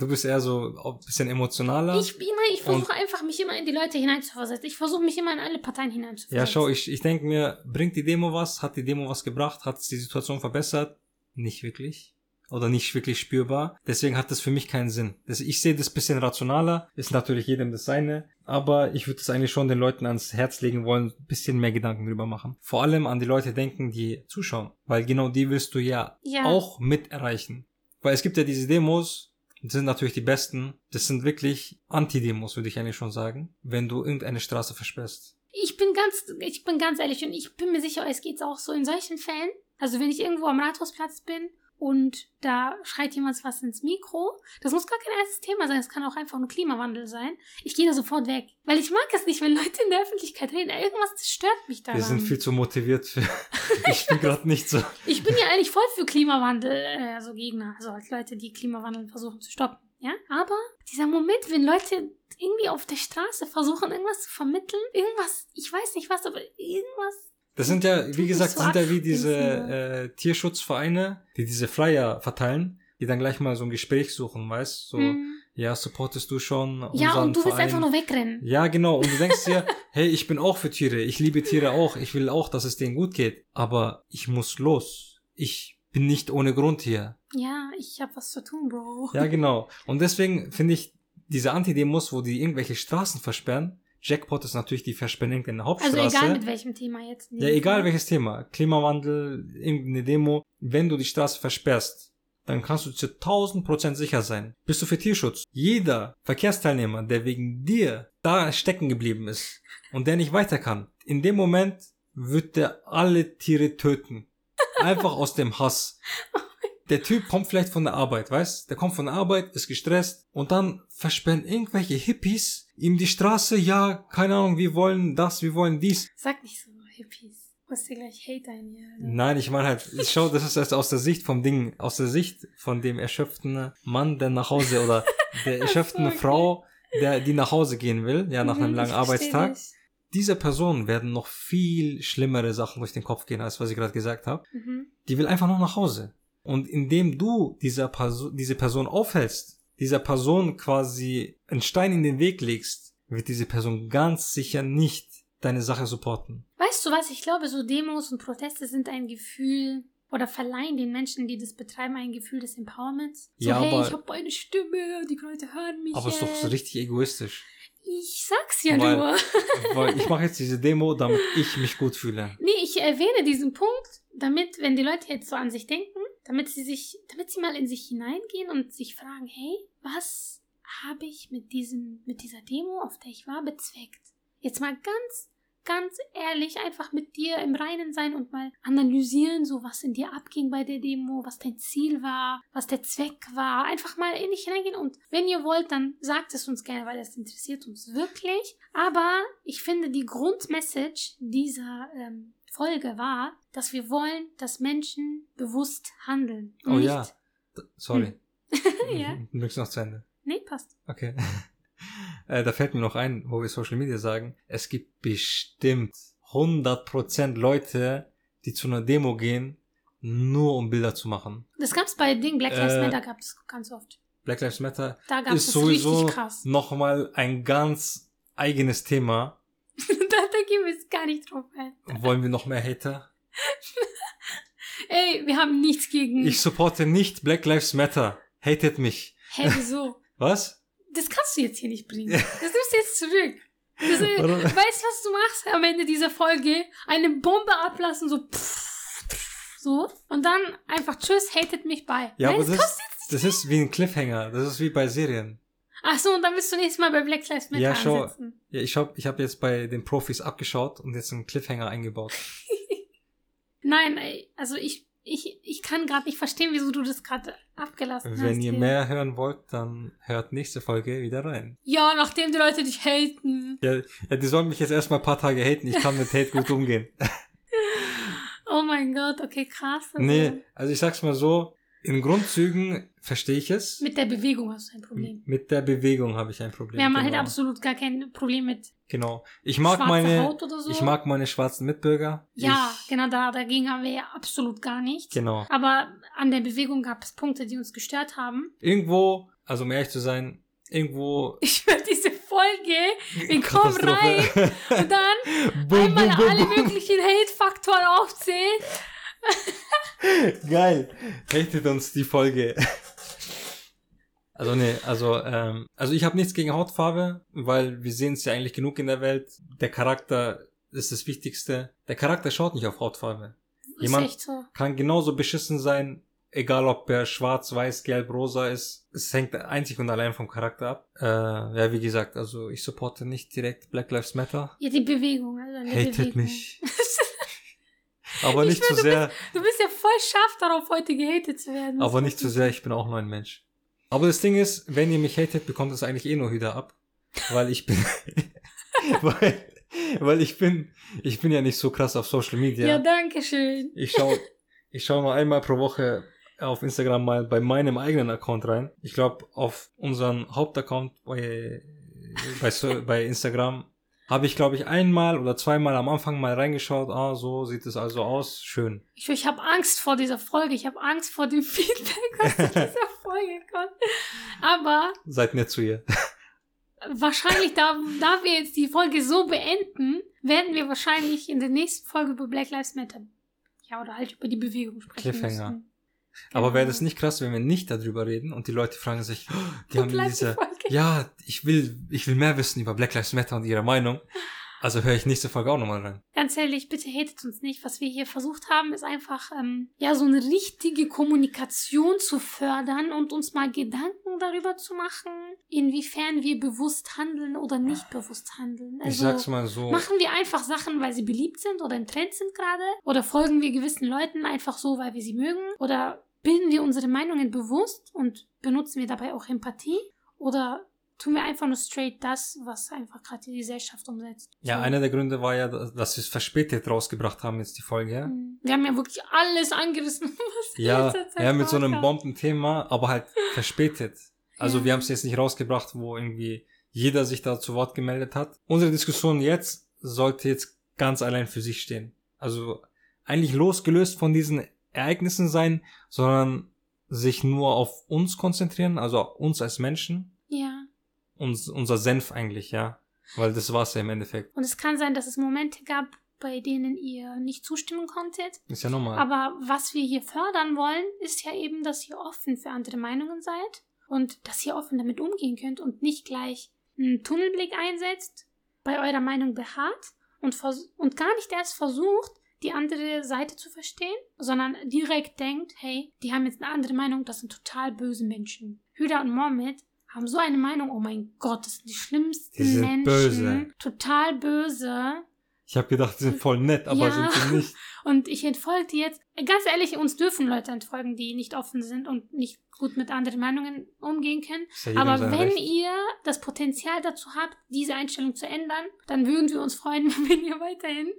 Du bist eher so ein bisschen emotionaler. Ich, nein, ich versuche einfach, mich immer in die Leute hineinzuversetzen. Ich versuche, mich immer in alle Parteien hineinzuversetzen. Ja, schau, ich, ich denke mir, bringt die Demo was? Hat die Demo was gebracht? Hat es die Situation verbessert? Nicht wirklich. Oder nicht wirklich spürbar. Deswegen hat das für mich keinen Sinn. Das, ich sehe das ein bisschen rationaler. Ist natürlich jedem das seine. Aber ich würde es eigentlich schon den Leuten ans Herz legen wollen, ein bisschen mehr Gedanken drüber machen. Vor allem an die Leute denken, die zuschauen. Weil genau die willst du ja, ja. auch mit erreichen. Weil es gibt ja diese Demos... Das sind natürlich die besten. Das sind wirklich Anti-Demos, würde ich eigentlich schon sagen, wenn du irgendeine Straße versperrst. Ich bin ganz, ich bin ganz ehrlich und ich bin mir sicher, es geht's auch so in solchen Fällen. Also wenn ich irgendwo am Rathausplatz bin und da schreit jemand was ins Mikro, das muss gar kein ernstes Thema sein, es kann auch einfach nur Klimawandel sein. Ich gehe da sofort weg, weil ich mag es nicht, wenn Leute in der Öffentlichkeit reden. Irgendwas stört mich daran. Wir sind viel zu motiviert für... Ich bin gerade nicht so... Ich bin ja eigentlich voll für Klimawandel, äh, so Gegner, also als Leute, die Klimawandel versuchen zu stoppen. Ja, aber dieser Moment, wenn Leute irgendwie auf der Straße versuchen, irgendwas zu vermitteln, irgendwas, ich weiß nicht was, aber irgendwas... Das sind ja, wie gesagt, so sind ja wie diese äh, Tierschutzvereine, die diese Flyer verteilen, die dann gleich mal so ein Gespräch suchen, weißt du? So, hm. ja, supportest du schon unseren Verein? Ja, und du willst einfach nur wegrennen. Ja, genau. Und du denkst dir, hey, ich bin auch für Tiere, ich liebe Tiere auch, ich will auch, dass es denen gut geht. Aber ich muss los. Ich bin nicht ohne Grund hier. Ja, ich habe was zu tun, Bro. Ja, genau. Und deswegen finde ich, diese Antidemos, wo die irgendwelche Straßen versperren, Jackpot ist natürlich die Versperrung in der Hauptstraße. Also egal mit welchem Thema jetzt. Ja, egal welches Thema. Klimawandel, irgendeine Demo. Wenn du die Straße versperrst, dann kannst du zu tausend Prozent sicher sein. Bist du für Tierschutz? Jeder Verkehrsteilnehmer, der wegen dir da stecken geblieben ist und der nicht weiter kann, in dem Moment wird der alle Tiere töten. Einfach aus dem Hass. Der Typ kommt vielleicht von der Arbeit, weißt? Der kommt von der Arbeit, ist gestresst und dann versperren irgendwelche Hippies ihm die Straße. Ja, keine Ahnung, wir wollen das, wir wollen dies. Sag nicht so, Hippies. Du musst dir gleich Hate einjagen. Nein, ich meine halt, ich schau, das ist erst aus der Sicht vom Ding, aus der Sicht von dem erschöpften Mann, der nach Hause oder der erschöpften okay. Frau, der, die nach Hause gehen will, ja, nach mhm, einem langen Arbeitstag. Dich. Diese Personen werden noch viel schlimmere Sachen durch den Kopf gehen, als was ich gerade gesagt habe. Mhm. Die will einfach nur nach Hause. Und indem du dieser Perso- diese Person aufhältst, dieser Person quasi einen Stein in den Weg legst, wird diese Person ganz sicher nicht deine Sache supporten. Weißt du was? Ich glaube, so Demos und Proteste sind ein Gefühl oder verleihen den Menschen, die das betreiben, ein Gefühl des Empowerments. So, ja, hey, aber ich habe eine Stimme, die Leute hören mich. Aber es ist doch so richtig egoistisch. Ich sag's ja weil, nur. Weil ich mache jetzt diese Demo, damit ich mich gut fühle. Nee, ich erwähne diesen Punkt, damit, wenn die Leute jetzt so an sich denken, damit sie sich, damit sie mal in sich hineingehen und sich fragen, hey, was habe ich mit diesem, mit dieser Demo, auf der ich war, bezweckt? Jetzt mal ganz, ganz ehrlich, einfach mit dir im Reinen sein und mal analysieren, so was in dir abging bei der Demo, was dein Ziel war, was der Zweck war. Einfach mal in dich hineingehen und wenn ihr wollt, dann sagt es uns gerne, weil das interessiert uns wirklich. Aber ich finde, die Grundmessage dieser ähm, Folge war, dass wir wollen, dass Menschen bewusst handeln. Oh nicht ja, sorry. Ja. Du möchtest noch zu Ende? Nee, passt. Okay. Äh, da fällt mir noch ein, wo wir Social Media sagen, es gibt bestimmt hundert Prozent Leute, die zu einer Demo gehen, nur um Bilder zu machen. Das gab es bei Ding, Black Lives äh, Matter gab es ganz oft. Black Lives Matter da ist sowieso nochmal ein ganz eigenes Thema. da, da gehen wir jetzt gar nicht drauf ein. Wollen wir noch mehr Hater? Ey, wir haben nichts gegen... Ich supporte nicht Black Lives Matter. Hatet mich. Hä, wieso? Was? Das kannst du jetzt hier nicht bringen. Das nimmst du jetzt zurück. Das, äh, weißt du, was du machst am Ende dieser Folge? Eine Bombe ablassen, so pff, pff, so. Und dann einfach tschüss, hatet mich bei. Ja, nein, aber das, das, jetzt das ist wie ein Cliffhanger. Das ist wie bei Serien. Ach so, und dann willst du nächstes Mal bei Black Lives Matter ja, schau, ansetzen. Ja, ich habe ich hab jetzt bei den Profis abgeschaut und jetzt einen Cliffhanger eingebaut. Nein, also ich, ich, ich kann gerade nicht verstehen, wieso du das gerade abgelassen hast. Wenn ihr mehr hören wollt, dann hört nächste Folge wieder rein. Ja, nachdem die Leute dich haten. Ja, ja die sollen mich jetzt erstmal ein paar Tage haten. Ich kann mit Hate gut umgehen. Oh mein Gott, okay, krass. Also. Nee, also ich sag's mal so, in Grundzügen verstehe ich es. Mit der Bewegung hast du ein Problem. Mit der Bewegung habe ich ein Problem. Wir haben genau. halt absolut gar kein Problem mit genau. ich mag schwarzer meine, Haut oder so. Ich mag meine schwarzen Mitbürger. Ja, ich, genau, da, dagegen haben wir ja absolut gar nichts. Genau. Aber an der Bewegung gab es Punkte, die uns gestört haben. Irgendwo, also um ehrlich zu sein, irgendwo... Ich werde diese Folge, wir kommen rein und dann boom, einmal boom, boom, alle boom. möglichen Hate-Faktoren aufzählen. Geil, hatet uns die Folge. Also nee, also ähm, also ich habe nichts gegen Hautfarbe, weil wir sehen es ja eigentlich genug in der Welt. Der Charakter ist das Wichtigste. Der Charakter schaut nicht auf Hautfarbe. Jemand ist echt so. Kann genauso beschissen sein, egal ob er schwarz, weiß, gelb, rosa ist. Es hängt einzig und allein vom Charakter ab. Äh, ja, wie gesagt, also ich supporte nicht direkt Black Lives Matter. Ja, die Bewegung. Also die hatet Bewegung. mich. Aber nicht zu sehr. Du bist ja voll scharf darauf, heute gehatet zu werden. Aber nicht zu sehr, ich bin auch nur ein Mensch. Aber das Ding ist, wenn ihr mich hatet, bekommt es eigentlich eh nur wieder ab. Weil ich bin, weil, weil ich bin, ich bin ja nicht so krass auf Social Media. Ja, danke schön. Ich schaue, ich schaue nur einmal pro Woche auf Instagram mal bei meinem eigenen Account rein. Ich glaube, auf unseren Hauptaccount bei, bei, bei Instagram habe ich, glaube ich, einmal oder zweimal am Anfang mal reingeschaut. Ah, so sieht es also aus. Schön. Ich, ich habe Angst vor dieser Folge. Ich habe Angst vor dem Feedback, was zu dieser Folge kommt. Aber... Seid nett zu ihr. Wahrscheinlich, da, da wir jetzt die Folge so beenden, werden wir wahrscheinlich in der nächsten Folge über Black Lives Matter, ja, oder halt über die Bewegung sprechen Cliffhanger. Müssen. Genau. Aber wäre das nicht krass, wenn wir nicht darüber reden und die Leute fragen sich, oh, die haben diese, ja, ich will, ich will mehr wissen über Black Lives Matter und ihre Meinung. Also höre ich nächste Folge auch nochmal rein. Ganz ehrlich, bitte hatet uns nicht. Was wir hier versucht haben, ist einfach, ähm, ja, so eine richtige Kommunikation zu fördern und uns mal Gedanken darüber zu machen, inwiefern wir bewusst handeln oder nicht bewusst handeln. Also, ich sag's mal so. Machen wir einfach Sachen, weil sie beliebt sind oder im Trend sind gerade? Oder folgen wir gewissen Leuten einfach so, weil wir sie mögen? Oder bilden wir unsere Meinungen bewusst und benutzen wir dabei auch Empathie? Oder tun wir einfach nur straight das, was einfach gerade die Gesellschaft umsetzt. Ja, so. Einer der Gründe war ja, dass wir es verspätet rausgebracht haben, jetzt die Folge. Wir haben ja wirklich alles angerissen, was ja, wir jetzt Ja, mit so einem Bombenthema, aber halt verspätet. Also ja. Wir haben es jetzt nicht rausgebracht, wo irgendwie jeder sich da zu Wort gemeldet hat. Unsere Diskussion jetzt sollte jetzt ganz allein für sich stehen. Also eigentlich losgelöst von diesen Ereignissen sein, sondern sich nur auf uns konzentrieren, also auf uns als Menschen. Ja. Uns, unser Senf eigentlich, ja. Weil das war's ja im Endeffekt. Und es kann sein, dass es Momente gab, bei denen ihr nicht zustimmen konntet. Ist ja normal. Aber was wir hier fördern wollen, ist ja eben, dass ihr offen für andere Meinungen seid und dass ihr offen damit umgehen könnt und nicht gleich einen Tunnelblick einsetzt, bei eurer Meinung beharrt und, vers- und gar nicht erst versucht, die andere Seite zu verstehen, sondern direkt denkt, hey, die haben jetzt eine andere Meinung, das sind total böse Menschen. Hüda und Mohammed haben so eine Meinung, oh mein Gott, das sind die schlimmsten die sind Menschen. Böse. Total böse. Ich habe gedacht, die sind voll nett, aber ja, sind sie nicht. Und ich entfolge die jetzt. Ganz ehrlich, uns dürfen Leute entfolgen, die nicht offen sind und nicht gut mit anderen Meinungen umgehen können. Ja, aber wenn Recht. Ihr das Potenzial dazu habt, diese Einstellung zu ändern, dann würden wir uns freuen, wenn ihr weiterhin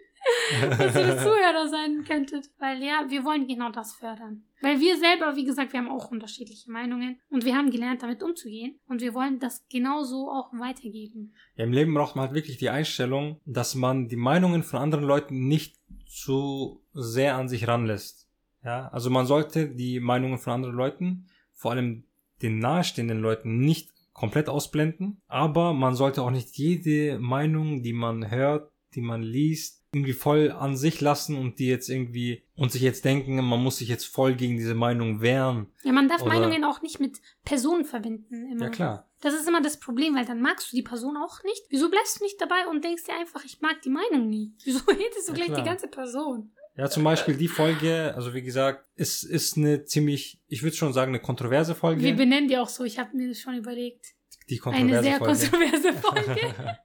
unsere Zuhörer sein könntet. Weil ja, wir wollen genau das fördern. Weil wir selber, wie gesagt, wir haben auch unterschiedliche Meinungen und wir haben gelernt, damit umzugehen und wir wollen das genauso auch weitergeben. Ja, im Leben braucht man halt wirklich die Einstellung, dass man die Meinungen von anderen Leuten nicht zu sehr an sich ranlässt. Ja, also man sollte die Meinungen von anderen Leuten, vor allem den nahestehenden Leuten, nicht komplett ausblenden, aber man sollte auch nicht jede Meinung, die man hört, die man liest, irgendwie voll an sich lassen und die jetzt irgendwie und sich jetzt denken, man muss sich jetzt voll gegen diese Meinung wehren. Ja, man darf oder Meinungen auch nicht mit Personen verbinden. Immer. Ja, klar. Das ist immer das Problem, weil dann magst du die Person auch nicht. Wieso bleibst du nicht dabei und denkst dir einfach, ich mag die Meinung nie? Wieso hättest du ja, gleich klar. die ganze Person? Ja, zum Beispiel die Folge, also wie gesagt, es ist eine ziemlich, ich würde schon sagen, eine kontroverse Folge. Wir benennen die auch so, ich habe mir das schon überlegt. Die kontroverse Folge. Eine sehr Folge. kontroverse Folge.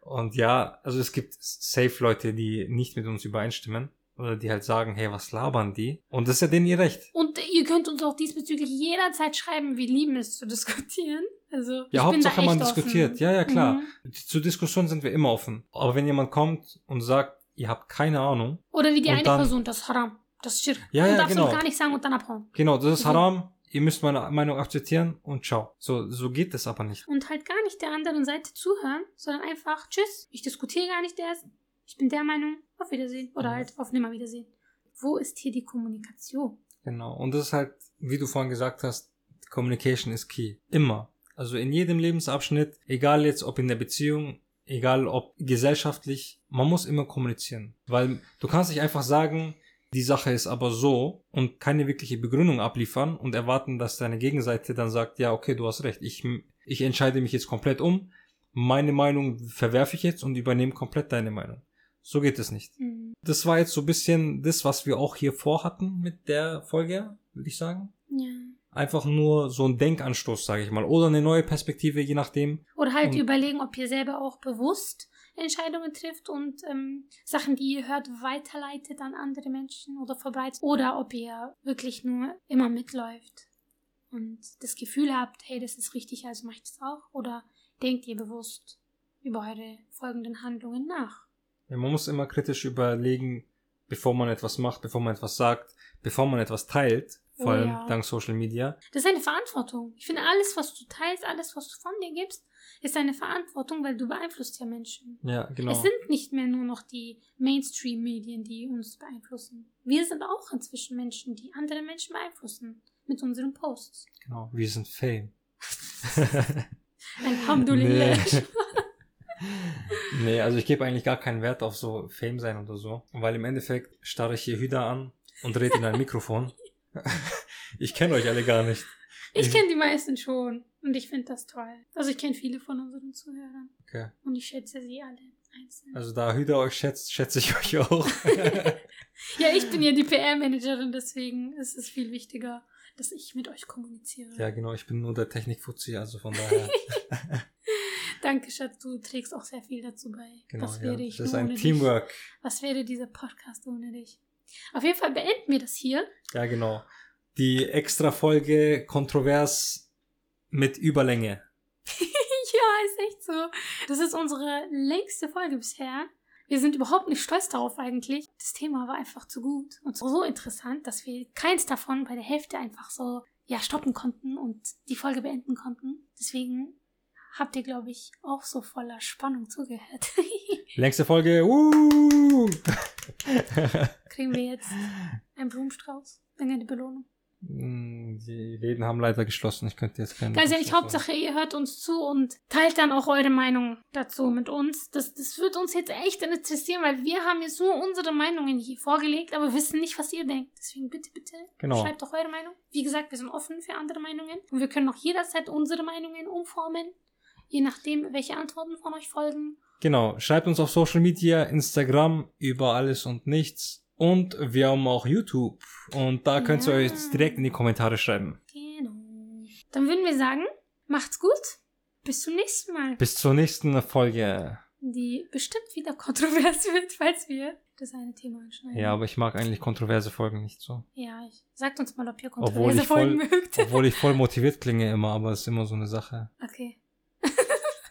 Und ja, also es gibt safe Leute, die nicht mit uns übereinstimmen oder die halt sagen, hey, was labern die? Und das ist ja denen ihr Recht. Und ihr könnt uns auch diesbezüglich jederzeit schreiben, wir lieben es zu diskutieren. Also ja, Hauptsache man diskutiert. Ja, ja, klar. Mhm. Zur Diskussion sind wir immer offen. Aber wenn jemand kommt und sagt, ihr habt keine Ahnung. Oder wie die eine dann, Person, das ist Haram, das ist Schirk. Ja, ja, genau. Du darfst gar nicht sagen und dann abhauen. Genau, das ist Haram. Ihr müsst meine Meinung akzeptieren und ciao. So, so geht das aber nicht. Und halt gar nicht der anderen Seite zuhören, sondern einfach, tschüss, ich diskutiere gar nicht erst. Ich bin der Meinung, auf Wiedersehen oder mhm. halt auf Nimmerwiedersehen. Wo ist hier die Kommunikation? Genau. Und das ist halt, wie du vorhin gesagt hast, Communication is key. Immer. Also in jedem Lebensabschnitt, egal jetzt ob in der Beziehung, egal ob gesellschaftlich, man muss immer kommunizieren. Weil du kannst nicht einfach sagen, die Sache ist aber so und keine wirkliche Begründung abliefern und erwarten, dass deine Gegenseite dann sagt, ja, okay, du hast recht, ich, ich entscheide mich jetzt komplett um, meine Meinung verwerfe ich jetzt und übernehme komplett deine Meinung. So geht es nicht. Mhm. Das war jetzt so ein bisschen das, was wir auch hier vorhatten mit der Folge, würde ich sagen. Ja. Einfach nur so ein Denkanstoß, sage ich mal, oder eine neue Perspektive, je nachdem. Oder halt und überlegen, ob ihr selber auch bewusst Entscheidungen trifft und ähm, Sachen, die ihr hört, weiterleitet an andere Menschen oder verbreitet. Oder ob ihr wirklich nur immer mitläuft und das Gefühl habt, hey, das ist richtig, also mache ich das auch. Oder denkt ihr bewusst über eure folgenden Handlungen nach? Ja, man muss immer kritisch überlegen, bevor man etwas macht, bevor man etwas sagt, bevor man etwas teilt. Vor oh, allem ja. dank Social Media. Das ist eine Verantwortung. Ich finde, alles, was du teilst, alles, was du von dir gibst, ist eine Verantwortung, weil du beeinflusst ja Menschen. Ja, genau. Es sind nicht mehr nur noch die Mainstream-Medien, die uns beeinflussen. Wir sind auch inzwischen Menschen, die andere Menschen beeinflussen mit unseren Posts. Genau, wir sind Fame. Alhamdulillah. Nee. nee, also ich gebe eigentlich gar keinen Wert auf so Fame sein oder so, weil im Endeffekt starre ich hier Hüda an und rede in ein Mikrofon. Ich kenne euch alle gar nicht. Ich kenne die meisten schon und ich finde das toll. Also ich kenne viele von unseren Zuhörern. Okay. Und ich schätze sie alle einzeln. Also da Hüda euch schätzt, schätze ich euch auch. Ja, ich bin ja die P R-Managerin, deswegen ist es viel wichtiger, dass ich mit euch kommuniziere. Ja, genau, ich bin nur der Technik-Fuzzi, also von daher. Danke, Schatz, du trägst auch sehr viel dazu bei. Genau, was wäre ja, ich das ist ein Teamwork. Dich? Was wäre dieser Podcast ohne dich? Auf jeden Fall beenden wir das hier. Ja, genau. Die extra Folge kontrovers mit Überlänge. Ja, ist echt so. Das ist unsere längste Folge bisher. Wir sind überhaupt nicht stolz darauf eigentlich. Das Thema war einfach zu gut und so interessant, dass wir keins davon bei der Hälfte einfach so ja, stoppen konnten und die Folge beenden konnten. Deswegen habt ihr, glaube ich, auch so voller Spannung zugehört. Längste Folge. Uh! Kriegen wir jetzt einen Blumenstrauß? Irgendeine Belohnung? Die Läden haben leider geschlossen. Ich könnte jetzt keinen. Also ich Hauptsache, ihr hört uns zu und teilt dann auch eure Meinung dazu mit uns. Das, das wird uns jetzt echt interessieren, weil wir haben jetzt nur unsere Meinungen hier vorgelegt, aber wissen nicht, was ihr denkt. Deswegen bitte, bitte, genau. Schreibt doch eure Meinung. Wie gesagt, wir sind offen für andere Meinungen und wir können auch jederzeit unsere Meinungen umformen, je nachdem, welche Antworten von euch folgen. Genau, schreibt uns auf Social Media, Instagram, über alles und nichts. Und wir haben auch YouTube. Und da könnt ihr ja. euch direkt in die Kommentare schreiben. Genau. Dann würden wir sagen, macht's gut. Bis zum nächsten Mal. Bis zur nächsten Folge. Die bestimmt wieder kontrovers wird, falls wir das eine Thema anschneiden. Ja, aber ich mag eigentlich kontroverse Folgen nicht so. Ja, ich, sagt uns mal, ob ihr kontroverse Folgen voll, mögt. Obwohl ich voll motiviert klinge immer, aber es ist immer so eine Sache. Okay.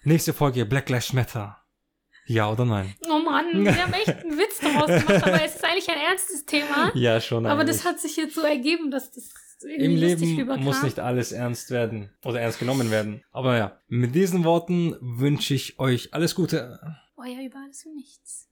Nächste Folge, Black Lives Matter. Ja oder nein? Oh Mann, wir haben echt einen Witz daraus gemacht, aber es ist eigentlich ein ernstes Thema. Ja, schon eigentlich. Aber das hat sich jetzt so ergeben, dass das irgendwie lustig rüberkam. Im Leben muss nicht alles ernst werden oder ernst genommen werden. Aber ja, mit diesen Worten wünsche ich euch alles Gute. Euer über alles und nichts.